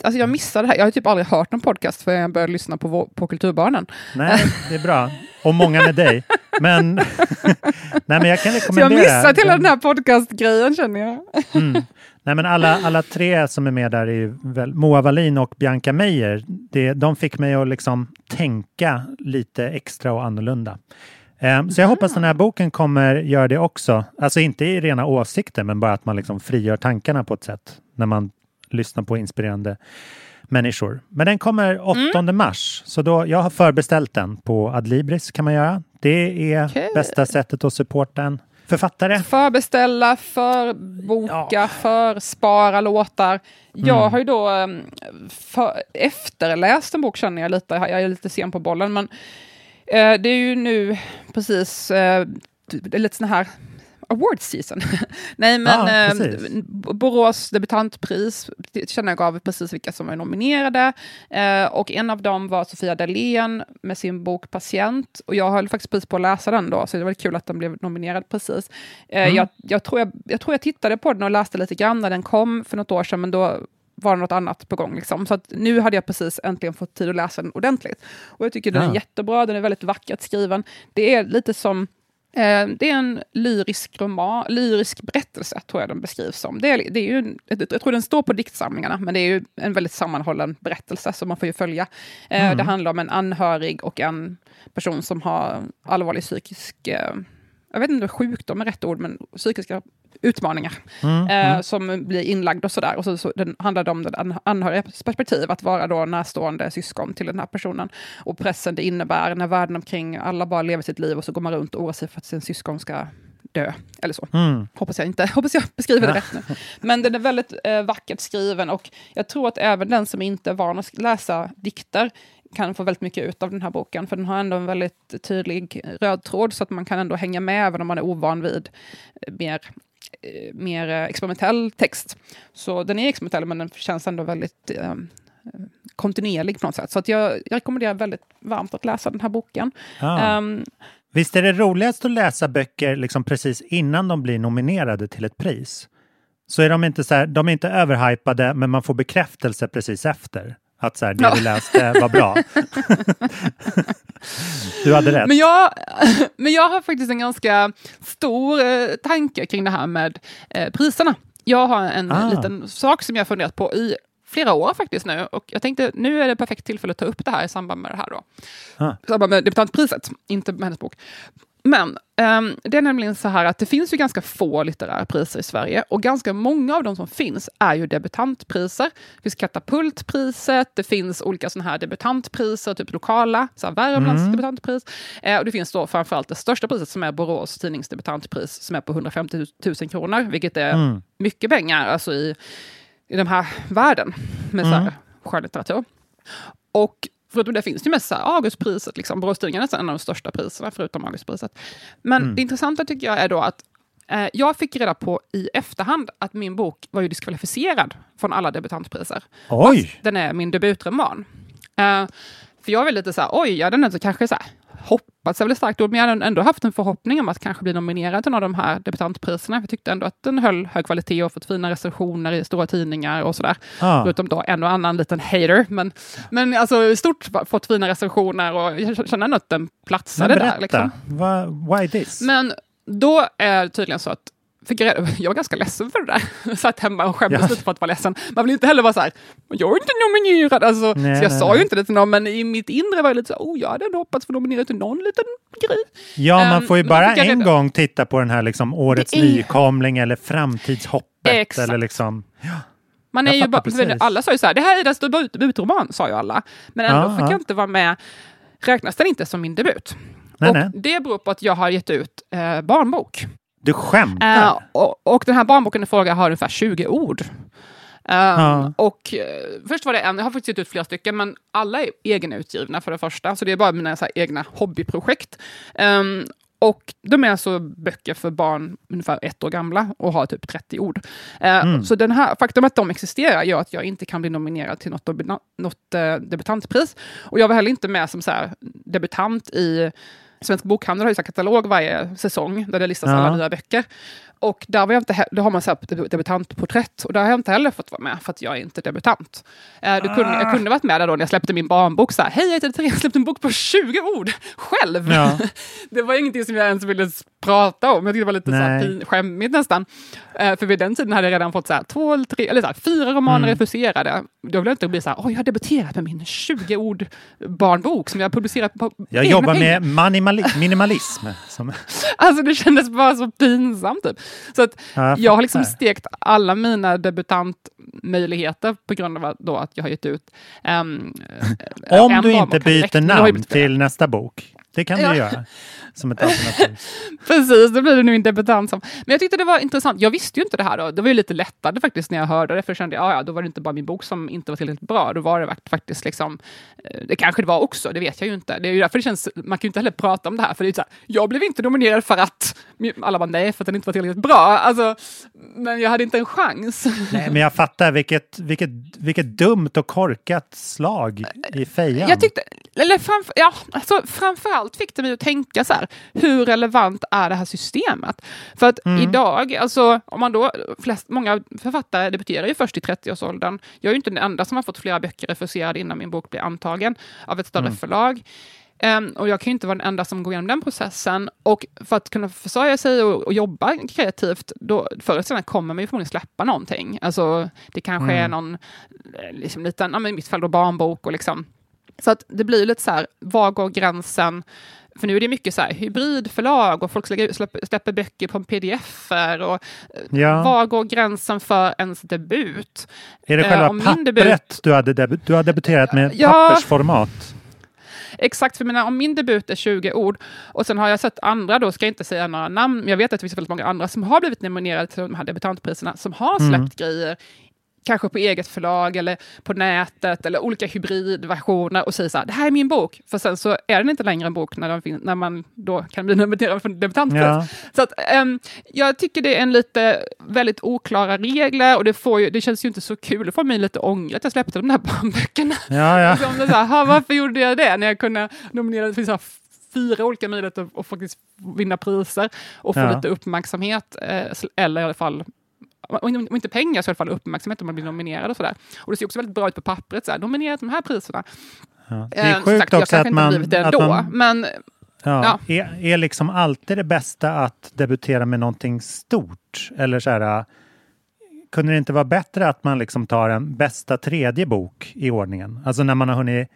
Alltså jag missade det här. Jag har typ aldrig hört någon podcast för jag började lyssna på Kulturbarnen. Nej, det är bra. Och många med dig. Men, nej, men jag kan rekommendera. Så jag missade hela den här podcastgrejen känner jag. Nej, men alla tre som är med där är ju väl Moa Wallin och Bianca Meijer. De fick mig att liksom tänka lite extra och annorlunda. Så jag hoppas den här boken kommer göra det också. Alltså inte i rena åsikter, men bara att man liksom frigör tankarna på ett sätt när man lyssnar på inspirerande människor. Men den kommer 8 mars. Så då, jag har förbeställt den på Adlibris kan man göra. Det är bästa sättet att supporta en författare. Förbeställa, förboka, förspara låtar. Jag har ju då efterläst en bok känner jag lite. Jag är lite sen på bollen. Men det är ju nu precis lite sån här award season. Nej men Borås debutantpris känner jag gav precis vilka som var nominerade och en av dem var Sofia Dalén med sin bok Patient, och jag höll faktiskt pris på att läsa den då, så det var kul att den blev nominerad precis. Jag tror jag tittade på den och läste lite grann när den kom för något år sedan, men då var något annat på gång liksom. Så att nu hade jag precis äntligen fått tid att läsa den ordentligt, och jag tycker den är jättebra, den är väldigt vackert skriven. Det är lite som det är en lyrisk berättelse tror jag den beskrivs som. Det är ju, jag tror den står på diktsamlingarna, men det är ju en väldigt sammanhållen berättelse som man får ju följa. Det handlar om en anhörig och en person som har allvarlig psykisk, jag vet inte om sjukdom är rätt ord, men psykiska utmaningar som blir inlagd och sådär. Och så den handlade om den anhörigas perspektiv, att vara då närstående syskon till den här personen. Och pressen det innebär när världen omkring alla bara lever sitt liv och så går man runt och oroar sig för att sin syskon ska dö, eller så. Hoppas jag inte, hoppas jag beskriver det rätt nu. Men den är väldigt vackert skriven, och jag tror att även den som inte är van att läsa dikter kan få väldigt mycket ut av den här boken, för den har ändå en väldigt tydlig röd tråd, så att man kan ändå hänga med även om man är ovan vid mer experimentell text. Så den är experimentell, men den känns ändå väldigt kontinuerlig på något sätt. Så att jag rekommenderar väldigt varmt att läsa den här boken. Visst är det roligast att läsa böcker liksom precis innan de blir nominerade till ett pris? Så är de inte så här, de är inte överhypade, men man får bekräftelse precis efter. Att så här, det vi läste var bra. Du hade rätt. Men jag har faktiskt en ganska stor tanke kring det här med priserna. Jag har en liten sak som jag funderat på i flera år faktiskt nu. Och jag tänkte, nu är det perfekt tillfälle att ta upp det här i samband med det här då. I samband med debutantpriset, inte med hennes bok. Men det är nämligen så här att det finns ju ganska få litterära priser i Sverige, och ganska många av de som finns är ju debutantpriser. Det finns Katapultpriset, det finns olika sådana här debutantpriser, typ lokala, så här Värmlands debutantpris. Och det finns då framförallt det största priset som är Borås tidningsdebutantpris, som är på 150 000 kronor, vilket är mycket pengar alltså i den här världen med så här skönlitteratur. Och förutom det finns det ju mest Augustpriset. Liksom. Boråstidningen är nästan en av de största priserna förutom Augustpriset. Men det intressanta tycker jag är då att jag fick reda på i efterhand att min bok var ju diskvalificerad från alla debutantpriser. Oj! Den är min debutroman. För jag var lite så här, den är så kanske så här hoppats, är väl ett starkt ord, men jag hade ändå haft en förhoppning om att kanske bli nominerad till någon av de här debutantpriserna. Jag tyckte ändå att den höll hög kvalitet och fått fina recensioner i stora tidningar och sådär. Utom då en och annan liten hater. Men alltså i stort fått fina recensioner, och jag känner ändå att den platsade där. Liksom. Why this? Men då är det tydligen så att jag var ganska ledsen för det där. Jag satt hemma och skämdes lite för att vara ledsen. Man vill inte heller vara så här, jag är inte nominerad. Alltså, nej, så jag sa ju inte det till någon, men i mitt inre var jag lite så här, jag hade hoppats få nominera till någon liten grej. Ja, man får ju bara en gång titta på den här liksom, årets nykomling eller framtidshoppet. Exakt. Eller liksom... Ja. Man är ju bara, alla sa ju så här, det här är deras debutroman, sa ju alla. Men ändå fick jag inte vara med. Räknas den inte som min debut? Nej. Det beror på att jag har gett ut barnbok. Du skämtar. Och den här barnboken i fråga har ungefär 20 ord. Och först var det en, jag har faktiskt gett ut flera stycken, men alla är egenutgivna för det första. Så det är bara mina så här, egna hobbyprojekt. Och de är alltså böcker för barn ungefär 1 år gamla och har typ 30 ord. Så den här faktum att de existerar gör att jag inte kan bli nominerad till något debutantpris. Och jag var heller inte med som så här, debutant i... Svensk bokhandel har ju en katalog varje säsong där det listas alla nya böcker. Och där var jag inte då har man så här debutantporträtt, och där har jag inte heller fått vara med för att jag är inte debutant. Jag kunde varit med där då när jag släppte min barnbok så här, hej, jag heter Therén, släppte en bok på 20 ord själv. Ja. Det var ingenting som jag ens ville prata om. Jag tyckte det var lite så skämmigt nästan. För vid den tiden hade jag redan fått så här 2 eller 3 eller så här 4 romaner refuserade. Då ville jag inte bli så här, jag har debuterat med min 20 ord barnbok som jag har publicerat på. Jag jobbar med minimalism. Alltså det kändes bara så pinsamt typ. Så att jag har liksom stekt alla mina debutantmöjligheter på grund av då att jag har gett ut om du inte byter namn till nästa bok. Det kan du göra som ett alternativ. Precis, då blir du nu en debutant. Men jag tyckte det var intressant. Jag visste ju inte det här då. Det var ju lite lättare faktiskt när jag hörde det. För jag kände, då var det inte bara min bok som inte var tillräckligt bra. Då var det faktiskt liksom... Det kanske det var också, det vet jag ju inte. Det är ju därför det känns... Man kan ju inte heller prata om det här. För det är ju så här, jag blev inte nominerad för att... Alla bara, nej, för att den inte var tillräckligt bra. Alltså, men jag hade inte en chans. Nej, men jag fattar vilket dumt och korkat slag i fejan. Jag tyckte... Eller framförallt fick det mig att tänka så här, hur relevant är det här systemet? För att idag, alltså om man då många författare debuterar ju först i 30-årsåldern. Jag är ju inte den enda som har fått flera böcker refuserade innan min bok blir antagen av ett större förlag. Och jag kan ju inte vara den enda som går igenom den processen. Och för att kunna försörja sig och jobba kreativt, då, förr eller senare kommer man ju förmodligen släppa någonting. Alltså det kanske är någon liksom liten, i mitt fall då barnbok och liksom. Så att det blir lite så här, var går gränsen? För nu är det mycket så här hybridförlag och folk släpper böcker på en pdf-er och var går gränsen för ens debut? Är det själva pappret du har debuterat med pappersformat? exakt, för mina, om min debut är 20 ord och sen har jag sett andra, då ska jag inte säga några namn, men jag vet att det finns väldigt många andra som har blivit nominerade till de här debutantpriserna som har släppt grejer, kanske på eget förlag eller på nätet eller olika hybridversioner och säger så här, det här är min bok, för sen så är den inte längre en bok när man då kan bli nominerad för debutantpris. Ja. Så att jag tycker det är en lite väldigt oklara regler och det känns ju inte så kul, det får mig lite ångre att jag släppte de där böckerna. Ja, ja. Som det så här, varför gjorde jag det när jag kunde nominera, det finns så här 4 olika möjligheter att faktiskt vinna priser och få lite uppmärksamhet eller i alla fall och inte pengar, så i alla fall uppmärksamhet om man blir nominerad och sådär. Och det ser också väldigt bra ut på pappret, såhär, nominerat de här priserna. Ja, det är sjukt sagt, också att man... Är liksom alltid det bästa att debutera med någonting stort? Eller såhär, kunde det inte vara bättre att man liksom tar en bästa tredje bok i ordningen? Alltså när man har hunnit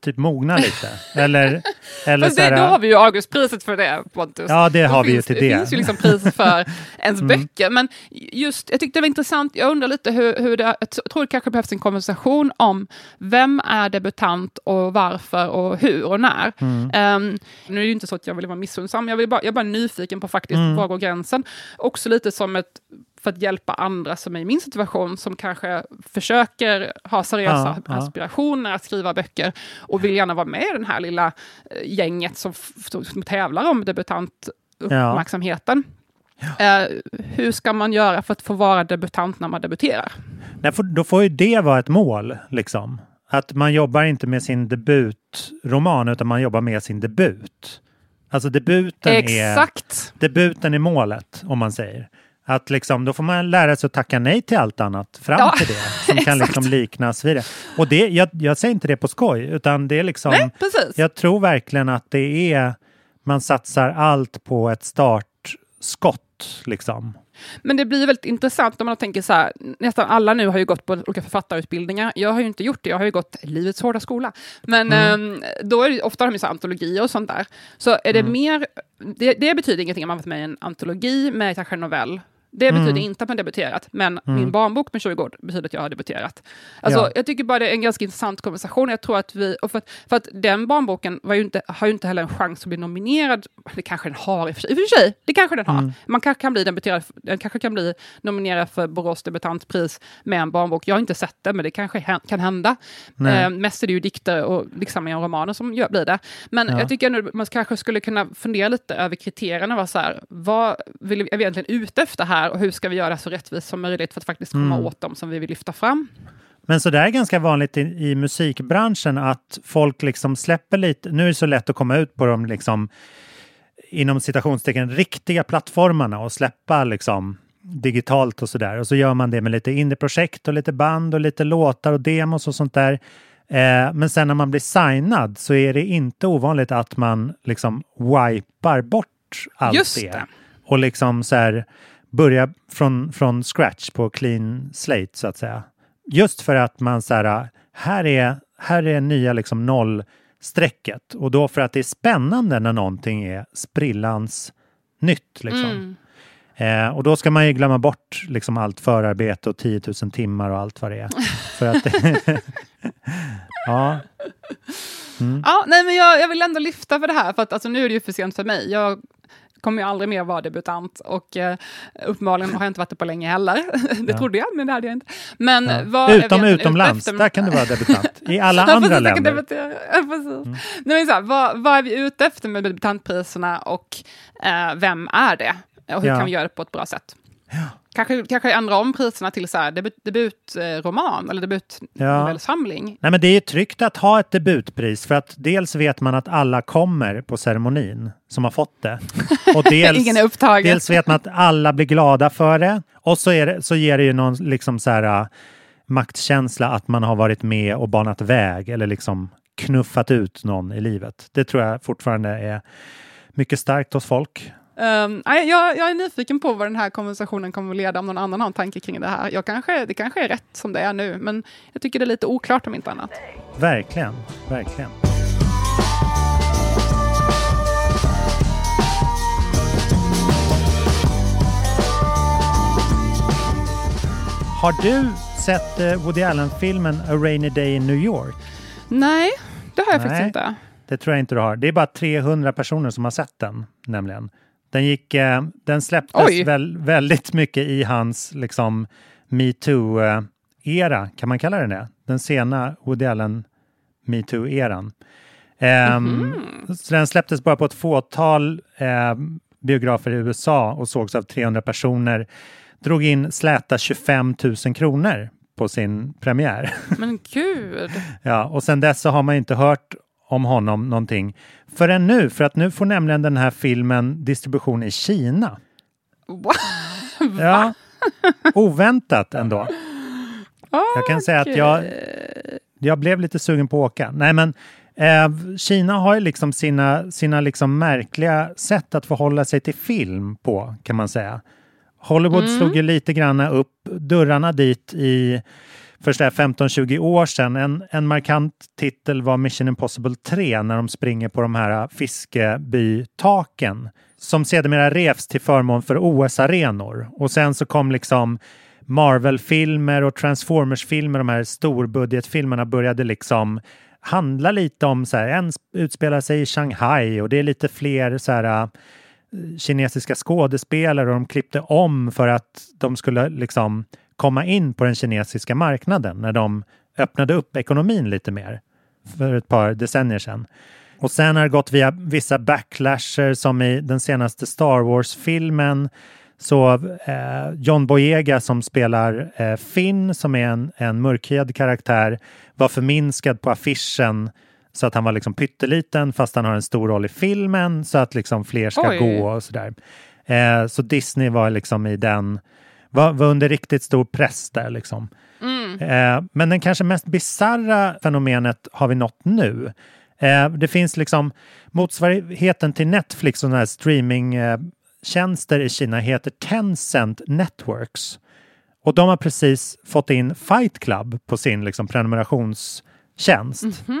typ mogna lite. eller det, såhär, då har vi ju Augustpriset för det, Pontus. Ja, det har vi ju till det. Det finns ju liksom pris för ens böcker. Men just, jag tyckte det var intressant. Jag undrar lite hur det... Jag tror det kanske behövs en konversation om vem är debutant och varför och hur och när. Nu är det ju inte så att jag vill vara missunnsam. Jag är bara nyfiken på faktiskt var går gränsen. Också lite som ett... för att hjälpa andra som är i min situation som kanske försöker ha seriösa aspirationer att skriva böcker och vill gärna vara med i den här lilla gänget som tävlar om debutantuppmärksamheten. Ja. Hur ska man göra för att få vara debutant när man debuterar? Nej, då får ju det vara ett mål liksom. Att man jobbar inte med sin debutroman utan man jobbar med sin debut. Alltså debuten är målet om man säger. Att liksom, då får man lära sig att tacka nej till allt annat fram till det. Som kan liksom liknas vid det. Och det, jag säger inte det på skoj. Utan det är liksom, nej, jag tror verkligen att det är, man satsar allt på ett startskott liksom. Men det blir väldigt intressant om man tänker så här, nästan alla nu har ju gått på olika författarutbildningar. Jag har ju inte gjort det, jag har ju gått livets hårda skola. Men då är det ofta de så här antologier och sånt där. Så är det mer, det betyder ingenting om man varit med i en antologi med kanske en novell. Det betyder inte att man debuterat, men min barnbok med Tjurgård betyder att jag har debuterat. Alltså, jag tycker bara det är en ganska intressant konversation. Jag tror att vi, och för att den barnboken har ju inte heller en chans att bli nominerad. Det kanske den har i och för sig. Det kanske den har. Man kanske kan bli debuterad, den kanske kan bli nominerad för Borås debutantpris med en barnbok. Jag har inte sett det, men det kanske kan hända. Mest är det ju dikter och liksom en romaner som blir det. Men jag tycker att man kanske skulle kunna fundera lite över kriterierna. Vad vill vi egentligen ute efter här? Och hur ska vi göra så rättvist som möjligt för att faktiskt komma åt dem som vi vill lyfta fram? Men så där är ganska vanligt i musikbranschen att folk liksom släpper lite. Nu är det så lätt att komma ut på de liksom, inom citationstecken, riktiga plattformarna och släppa liksom digitalt och sådär. Och så gör man det med lite indieprojekt och lite band och lite låtar och demos och sånt där. Men sen när man blir signad så är det inte ovanligt att man liksom wipar bort allt. Just det. Och liksom så här... börja från scratch på clean slate så att säga. Just för att man så här är nya liksom nollstrecket. Och då för att det är spännande när någonting är sprillans nytt liksom. Och då ska man ju glömma bort liksom allt förarbete och 10 000 timmar och allt vad det är. För att ja. Ja, nej men jag vill ändå lyfta för det här för att alltså, nu är det ju för sent för mig. Jag kommer jag aldrig mer vara debutant och uppenbarligen har jag inte varit det på länge heller. Det trodde jag, men det hade jag inte. Men utomlands, där kan du vara debutant. I alla andra länder. Nej, men så här, vad är vi ute efter med debutantpriserna och vem är det? Och hur kan vi göra det på ett bra sätt? Ja. Kanske ändra om priserna till så här, debutroman eller debutnovellsamling. Nej, men det är ju tryggt att ha ett debutpris för att dels vet man att alla kommer på ceremonin som har fått det. Och dels vet man att alla blir glada för det. Och så ger det ju någon liksom så här, maktkänsla att man har varit med och banat väg eller liksom knuffat ut någon i livet. Det tror jag fortfarande är mycket starkt hos folk. Jag är nyfiken på vad den här konversationen kommer att leda, om någon annan har en tanke kring det här. Det kanske är rätt som det är nu, men jag tycker det är lite oklart om inte annat. Verkligen, verkligen. Har du sett Woody Allen-filmen A Rainy Day in New York? Nej, det har jag faktiskt inte. Det tror jag inte du har. Det är bara 300 personer som har sett den, nämligen. Den släpptes väldigt mycket i hans liksom MeToo-era, kan man kalla den det? Den sena Woody Allen MeToo-eran. Så den släpptes bara på ett fåtal biografer i USA och sågs av 300 personer. Drog in släta 25 000 kronor på sin premiär. Men gud! Ja, och sen dess så har man inte hört om honom någonting förrän nu. För att nu får nämligen den här filmen distribution i Kina. What? Ja, oväntat ändå. Okay. Jag kan säga att jag blev lite sugen på att åka. Nej, men Kina har ju liksom sina liksom märkliga sätt att förhålla sig till film på, kan man säga. Hollywood slog ju lite grann upp dörrarna dit i först 15-20 år sedan. En markant titel var Mission Impossible 3 när de springer på de här fiskebytaken som sedermera revs till förmån för OS-arenor. Och sen så kom liksom Marvel-filmer och Transformers-filmer, de här storbudgetfilmerna började liksom handla lite om så här, en utspelar sig i Shanghai och det är lite fler så här kinesiska skådespelare och de klippte om för att de skulle liksom komma in på den kinesiska marknaden när de öppnade upp ekonomin lite mer för ett par decennier sedan. Och sen har det gått via vissa backlasher som i den senaste Star Wars-filmen så John Boyega som spelar Finn som är en mörkhyad karaktär var förminskad på affischen så att han var liksom pytteliten fast han har en stor roll i filmen så att liksom fler ska gå och sådär. Så Disney var liksom i den var under riktigt stor press där liksom. Men den kanske mest bizarra fenomenet har vi nått nu. Det finns liksom motsvarigheten till Netflix och den här streaming tjänster i Kina heter Tencent Networks. Och de har precis fått in Fight Club på sin liksom prenumerationstjänst. Mm-hmm.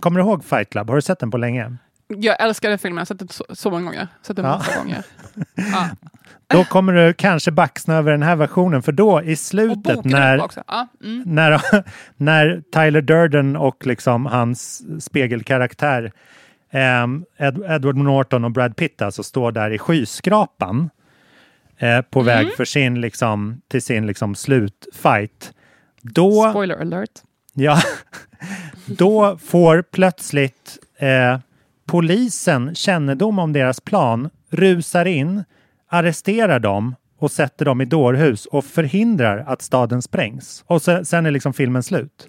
Kommer du ihåg Fight Club? Har du sett den på länge? Jag älskar den filmen. Jag har sett den så många gånger. Ja. Då kommer du kanske baxna över den här versionen. För då i slutet när Tyler Durden och liksom hans spegelkaraktär Edward Norton och Brad Pitt alltså står där i skyskrapan på väg för sin liksom, till sin liksom slutfight. Då, spoiler alert. Ja, då får plötsligt polisen kännedom om deras plan, rusar in, arresterar dem och sätter dem i dårhus och förhindrar att staden sprängs. Och sen är liksom filmen slut.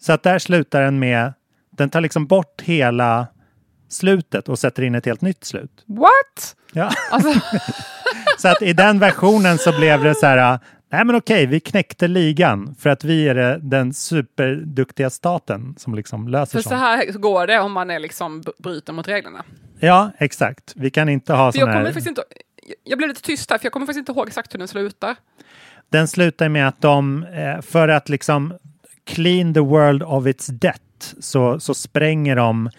Så att där slutar den med, den tar liksom bort hela slutet och sätter in ett helt nytt slut. What? Ja. Alltså. Så att i den versionen så blev det så här, nej men okej, vi knäckte ligan för att vi är den superduktiga staten som liksom löser sånt. För så här går det om man är liksom bryter mot reglerna. Ja, exakt. Vi kan inte ha sån här. Jag blev lite tyst här för jag kommer faktiskt inte ihåg exakt hur den slutar. Den slutar med att de för att liksom clean the world of its debt så spränger de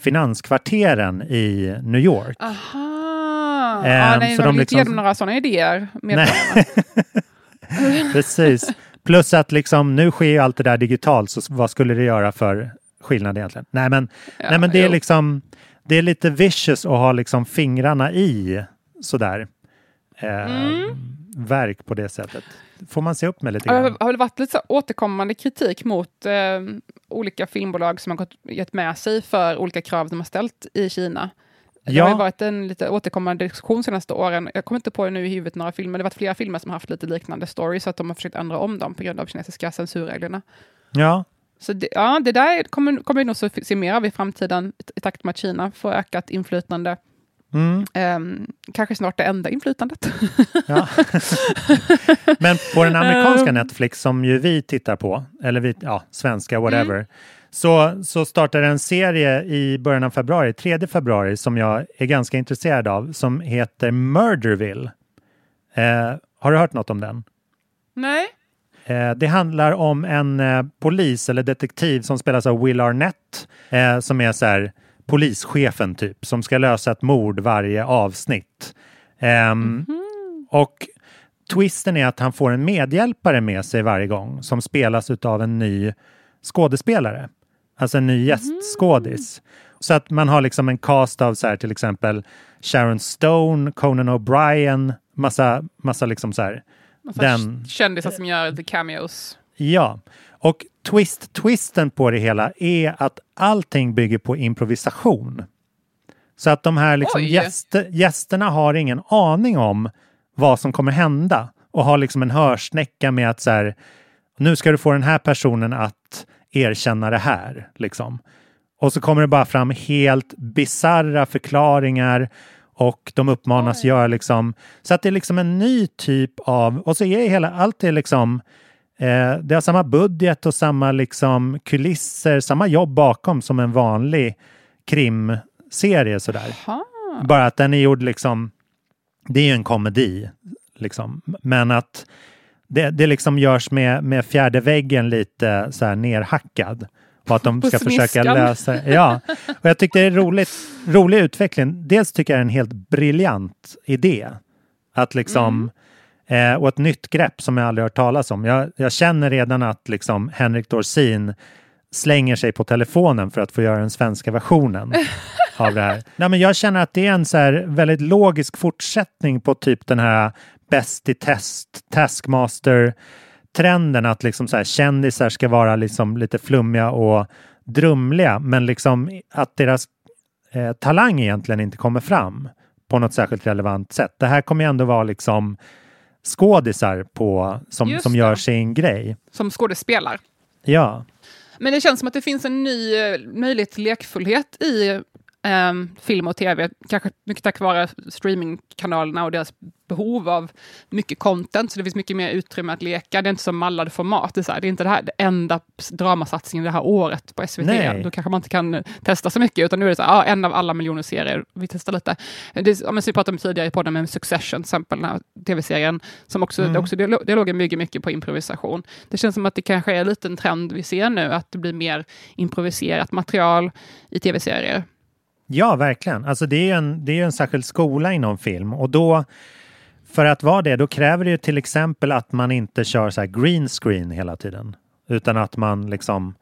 finanskvarteren i New York. Aha! Så de liksom ger dem några sådana idéer. Precis. Plus att liksom, nu sker ju allt det där digitalt, så vad skulle det göra för skillnad egentligen? Nej men det är liksom, det är lite vicious att ha liksom fingrarna i sådär verk på det sättet. Får man se upp med lite grann. Det har väl varit lite så återkommande kritik mot olika filmbolag som har gett med sig för olika krav de har ställt i Kina. Det har ju varit en lite återkommande diskussion senaste åren. Jag kommer inte på nu i huvudet några filmer. Det har varit flera filmer som har haft lite liknande stories så att de har försökt ändra om dem på grund av kinesiska censurreglerna. Ja. Så det där kommer vi nog att se mer av i framtiden i takt med att Kina får ökat inflytande. Kanske snart det enda inflytandet. Ja. Men på den amerikanska Netflix som ju vi tittar på, eller vi, svenska, whatever, så startar en serie i början av februari, 3 februari, som jag är ganska intresserad av, som heter Murderville. Har du hört något om den? Nej. Det handlar om en polis eller detektiv som spelas av Will Arnett, som är så här polischefen typ, som ska lösa ett mord varje avsnitt. Och twisten är att han får en medhjälpare med sig varje gång som spelas utav en ny skådespelare. Alltså en ny gästskådis. Så att man har liksom en cast av så här, till exempel Sharon Stone, Conan O'Brien, massa liksom så här. Kändisar som gör the cameos. Ja, och twisten på det hela är att allting bygger på improvisation. Så att de här liksom gästerna har ingen aning om vad som kommer hända. Och har liksom en hörsnäcka med att så här, nu ska du få den här personen att erkänna det här. Liksom. Och så kommer det bara fram helt bizarra förklaringar. Och de uppmanas göra liksom... Så att det är liksom en ny typ av... Och så är allt är liksom... det har samma budget och samma liksom kulisser. Samma jobb bakom som en vanlig krimserie sådär. Aha. Bara att den är gjord liksom... Det är ju en komedi liksom. Men att det liksom görs med fjärde väggen lite så här nerhackad. Att de ska försöka lösa. Ja, och jag tycker det är rolig utveckling. Dels tycker jag det är en helt briljant idé. Att liksom, och ett nytt grepp som jag aldrig hört talas om. Jag känner redan att liksom Henrik Dorsin slänger sig på telefonen för att få göra den svenska versionen av det här. Nej, men jag känner att det är en så här väldigt logisk fortsättning på typ den här bäst i test, Taskmaster trenden att liksom så här, kändisar ska vara liksom lite flummiga och drumliga, men liksom att deras talang egentligen inte kommer fram på något särskilt relevant sätt. Det här kommer ju ändå vara liksom skådisar på, som gör sin grej. Som skådespelar. Ja. Men det känns som att det finns en ny möjlighet till lekfullhet i film och tv. Kanske mycket tack vare streamingkanalerna och deras behov av mycket content, så det finns mycket mer utrymme att leka. Det är inte som mallade format. Det är inte det här det enda dramasatsningen det här året på SVT. Nej. Då kanske man inte kan testa så mycket, utan nu är det så här, en av alla miljoner serier. Vi testar lite. Som vi pratade om tidigare i podden med Succession, till exempel, den här tv-serien som också, också dialogen bygger mycket på improvisation. Det känns som att det kanske är en liten trend vi ser nu, att det blir mer improviserat material i tv-serier. Ja, verkligen. Alltså det är en särskild skola inom film, och då för att vara det, då kräver det ju till exempel att man inte kör så här green screen hela tiden, utan att man liksom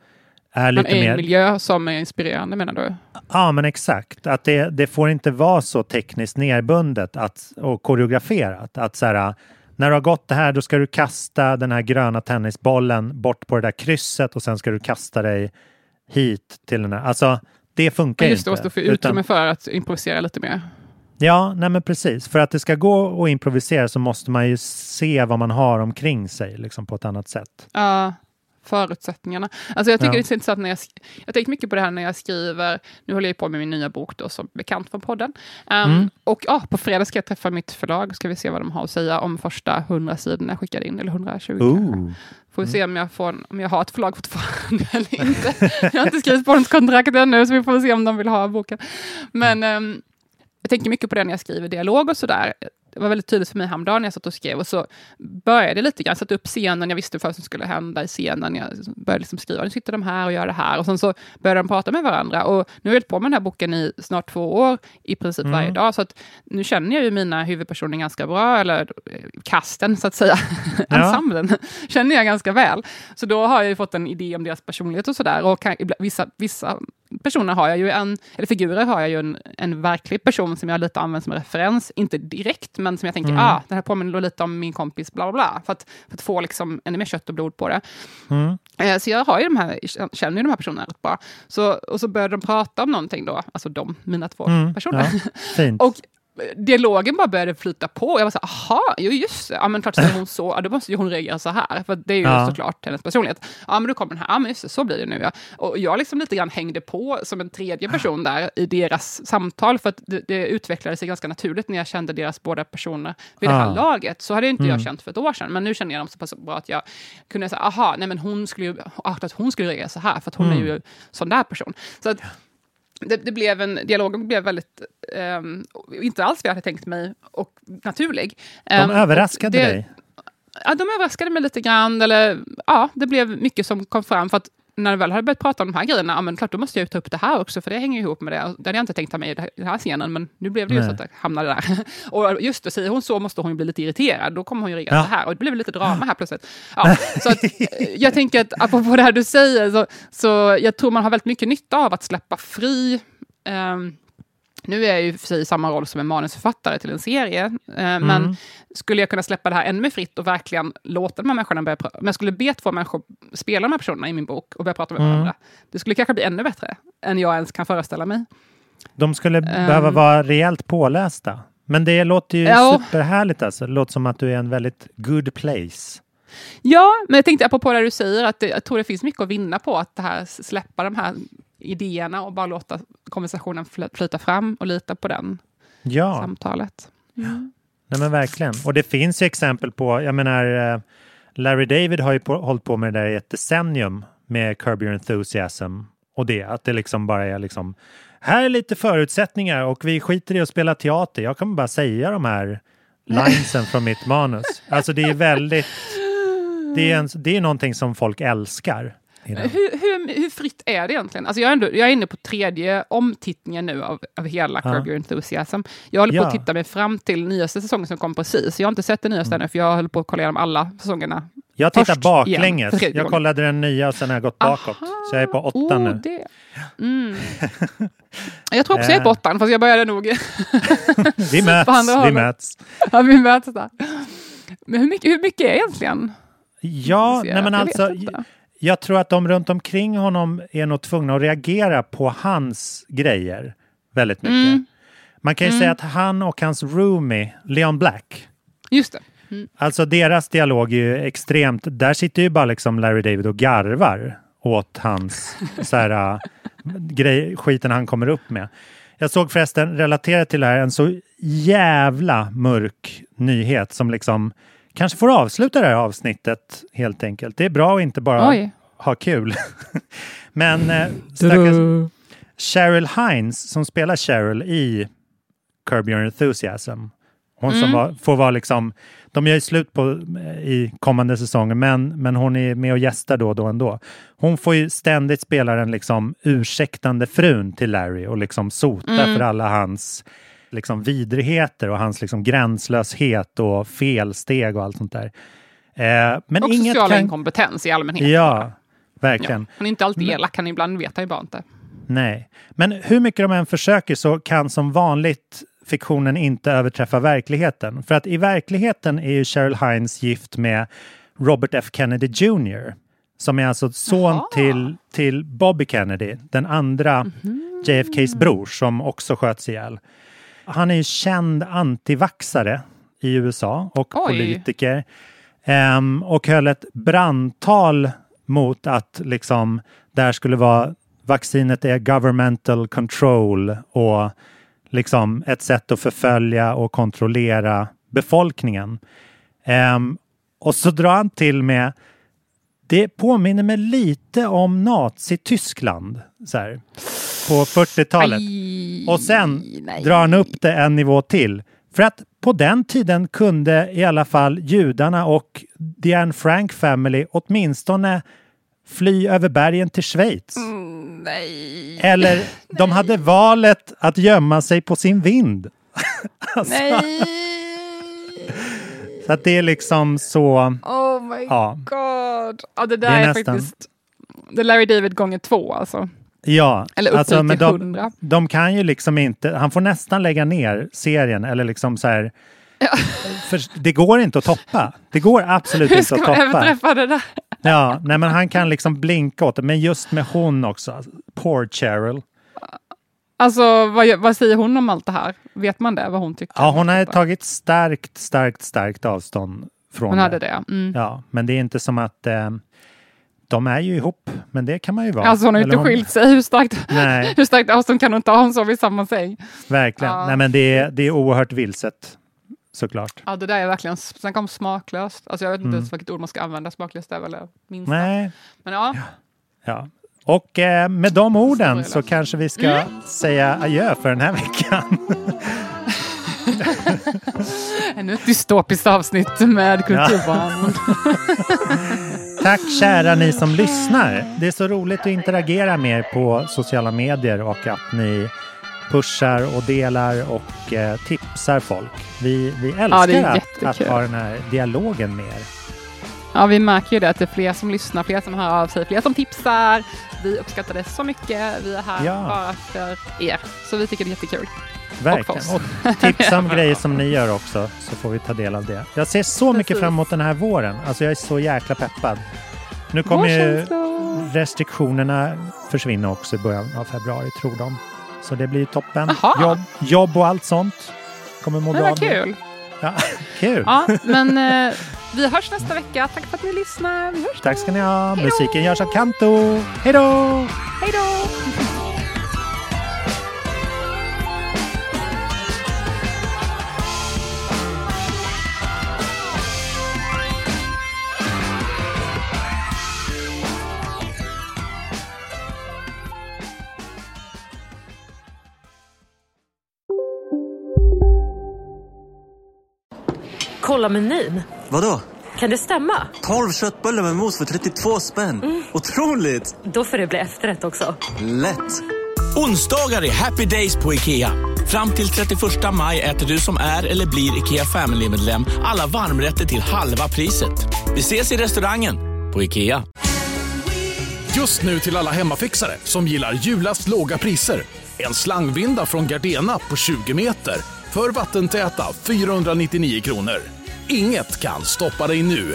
är lite mer... Man är en miljö som är inspirerande, menar du? Ja, men exakt. Att det får inte vara så tekniskt nerbundet och koreograferat. Att så här, när du har gått det här, då ska du kasta den här gröna tennisbollen bort på det där krysset, och sen ska du kasta dig hit till den här... Alltså, det funkar inte. Just det, för utrymme för att improvisera lite mer. Ja, nej men precis. För att det ska gå att improvisera så måste man ju se vad man har omkring sig liksom, på ett annat sätt. Ja, förutsättningarna. Alltså jag tycker det är intressant när jag tänker mycket på det här när jag skriver. Nu håller jag på med min nya bok då, som bekant från podden. Och på fredag ska jag träffa mitt förlag. Ska vi se vad de har att säga om första 100 sidorna jag skickade in. Eller 120. Får vi se om jag har ett förlag fortfarande eller inte. Jag har inte skrivit kontraktet ännu, så vi får se om de vill ha boken. Men... jag tänker mycket på det när jag skriver dialog och sådär. Det var väldigt tydligt för mig häromdagen när jag satt och skrev. Och så började det lite grann. Jag satte upp scenen. Jag visste vad som skulle hända i scenen. Jag började liksom skriva. Nu sitter de här och gör det här. Och sen så började de prata med varandra. Och nu har jag hållit på med den här boken i snart 2 år. I princip varje dag. Så att nu känner jag ju mina huvudpersoner ganska bra. Eller kasten så att säga. Ensemblen känner jag ganska väl. Så då har jag ju fått en idé om deras personlighet och sådär. Och vissa personer har jag ju en verklig person som jag lite använt som referens, inte direkt, men som jag tänker, den här påminner lite om min kompis bla bla bla, för att få liksom ännu mer kött och blod på det. Så jag har ju känner ju de här personerna rätt bra. Och så började de prata om någonting då, alltså mina 2 personer. Ja, fint. Och dialogen bara började flyta på. Jag var så här, just det. Ja, men klart säger hon så. Ja, då måste ju hon reagera så här. För det är ju såklart hennes personlighet. Ja, men då kommer den här. Ja, men just det, så blir det nu. Ja. Och jag liksom lite grann hängde på som en tredje person där i deras samtal. För att det utvecklade sig ganska naturligt när jag kände deras båda personer vid det här laget. Så hade inte jag känt för ett år sedan. Men nu känner jag dem så pass bra att jag kunde säga, nej men hon skulle ju att hon skulle reagera så här. För att hon är ju sån där person. Så att dialogen blev väldigt inte alls vad jag hade tänkt mig och naturlig. De överraskade dig? Ja, de överraskade mig lite grann. Eller, det blev mycket som kom fram, för att när jag väl hade börjat prata om de här grejerna, klart då måste jag ta upp det här också, för det hänger ihop med det. Det hade jag inte tänkt ta med i den här scenen, men nu blev det ju så att jag hamnade där. Och just det, säger hon så måste hon ju bli lite irriterad. Då kommer hon ju reagera så här, och det blev lite drama här plötsligt. Ja, så att, jag tänker att apropå det här du säger, så jag tror man har väldigt mycket nytta av att släppa fri Nu är jag ju för sig i samma roll som en manusförfattare till en serie. Men skulle jag kunna släppa det här ännu fritt och verkligen låta de här människorna börja prata? Om jag skulle be två människor spela de här personerna i min bok och börja prata med varandra. Det skulle kanske bli ännu bättre än jag ens kan föreställa mig. De skulle behöva vara rejält pålästa. Men det låter ju superhärligt alltså. Det låter som att du är en väldigt good place. Ja, men jag tänkte apropå det du säger att jag tror det finns mycket att vinna på att det här, släppa de här idéerna och bara låta konversationen flyta fram och lita på den samtalet. Mm. Nej men verkligen. Och det finns ju exempel på, jag menar Larry David har ju hållit på med det där i ett decennium med Curb Your Enthusiasm och det, att det liksom bara är liksom, här är lite förutsättningar och vi skiter i att spela teater. Jag kan bara säga de här linesen från mitt manus. Alltså det är väldigt, det är någonting som folk älskar. Hur fritt är det egentligen? Alltså jag är inne på tredje omtittningen nu av hela Curb Your Enthusiasm. Jag håller på att titta mig fram till nyaste säsongen som kom precis. Jag har inte sett den nyaste ännu för jag håller på att kolla igenom alla säsongerna. Jag tittar baklänges. Jag kollade den nya och sen har jag gått bakåt. Så jag är på 8 nu. Det. Mm. Jag tror också jag är på 8 fast jag började nog. Vi möts. Ja, vi möts där. Men hur mycket är egentligen? Ja, nej men alltså... Jag tror att de runt omkring honom är nog tvungna att reagera på hans grejer väldigt mycket. Mm. Man kan ju säga att han och hans roomie, Leon Black. Just det. Mm. Alltså deras dialog är ju extremt... Där sitter ju bara liksom Larry David och garvar åt hans så här, skiten han kommer upp med. Jag såg förresten, relaterat till det här, en så jävla mörk nyhet som liksom... Kanske får avsluta det här avsnittet helt enkelt. Det är bra att inte bara ha kul. Men stackars Cheryl Hines som spelar Cheryl i Curb Your Enthusiasm. Hon som får vara liksom... De gör ju slut på i kommande säsonger men hon är med och gästar då ändå. Hon får ju ständigt spela den liksom ursäktande frun till Larry och liksom sota för alla hans... liksom vidrigheter och hans liksom gränslöshet och felsteg och allt sånt där. Men och inget social inkompetens i allmänhet. Ja, verkligen. Ja, han är inte alltid elak, han ibland vet han bara inte. Nej, men hur mycket de än försöker så kan som vanligt fiktionen inte överträffa verkligheten. För att i verkligheten är ju Cheryl Hines gift med Robert F. Kennedy Jr. som är alltså son till Bobby Kennedy, den andra JFKs bror som också sköts ihjäl. Han är ju känd antivaxare i USA och politiker. Och höll ett brandtal mot att liksom där skulle vara vaccinet är governmental control och liksom ett sätt att förfölja och kontrollera befolkningen. Och så drar han till med det påminner mig lite om Nazi-Tyskland så här, på 40-talet. Och sen drar han upp det en nivå till. För att på den tiden kunde i alla fall judarna och The Anne Frank family åtminstone fly över bergen till Schweiz. Mm, nej. Eller de hade valet att gömma sig på sin vind. Alltså. Nej. Så att det är liksom så... Oh my god. Ja, det där det är nästan... faktiskt... Det är Larry David gånger 2 alltså. Ja, eller upp alltså, till 100. De kan ju liksom inte... Han får nästan lägga ner serien. Eller liksom så här... Ja. För, det går inte att toppa. Det går absolut inte att toppa. Hur ska man överträffa det där? Ja, nej, men han kan liksom blinka åt det. Men just med hon också. Poor Cheryl. Alltså, vad säger hon om allt det här? Vet man det, vad hon tycker? Ja, hon har tagit starkt avstånd från hon det. Hon hade det, ja. Men det är inte som att... de är ju ihop, men det kan man ju vara. Alltså hon har ju inte skilt sig. Hur starkt avstånd kan hon ta? Hon sov i samma säng. Verkligen. Nej, men det är oerhört vilset, såklart. Ja, det där är verkligen... Sen kom smaklöst. Alltså jag vet inte vilket ord man ska använda. Smaklöst är väl minst. Nej. Men ja. Och med de orden så kanske vi ska säga adjö för den här veckan. Ännu ett dystopiskt avsnitt med kulturbarn. Tack kära ni som lyssnar. Det är så roligt att interagera med er på sociala medier och att ni pushar och delar och tipsar folk. Vi älskar att ha den här dialogen med er. Ja, vi märker ju det att det är fler som lyssnar, fler som hör av sig, fler som tipsar. Vi uppskattar det så mycket. Vi är här bara för er. Så vi tycker det är jättekul. Verkligen. Och tipsa om grejer som ni gör också, så får vi ta del av det. Jag ser så mycket fram emot den här våren. Alltså jag är så jäkla peppad. Nu kommer ju restriktionerna försvinna också i början av februari, tror de. Så det blir ju toppen. Jobb och allt sånt kommer må bra. Kul. Ja, kul. Ja, men vi hörs nästa vecka. Tack för att ni lyssnar. Vi hörs. Tack ska ni ha. Hejdå. Musiken görs av Kanto. Hej då! Hej då! Kolla menyn. Vadå? Kan det stämma? 12 köttbullar med mos för 32 spänn. Otroligt! Då får det bli efterrätt också. Lätt! Onsdagar är happy days på Ikea. Fram till 31 maj äter du som är eller blir Ikea Family-medlem alla varmrätter till halva priset. Vi ses i restaurangen på Ikea. Just nu till alla hemmafixare som gillar julast låga priser. En slangvinda från Gardena på 20 meter. För vattentäta 499 kronor. Inget kan stoppa dig nu.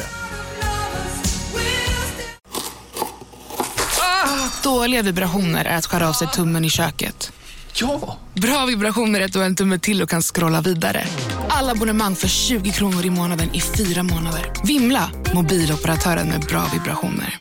Ah, dåliga vibrationer är att skära av sig tummen i köket. Ja! Bra vibrationer är att du har en tumme till och kan scrolla vidare. Alla abonnemang för 20 kronor i månaden i 4 månader. Vimla, mobiloperatören med bra vibrationer.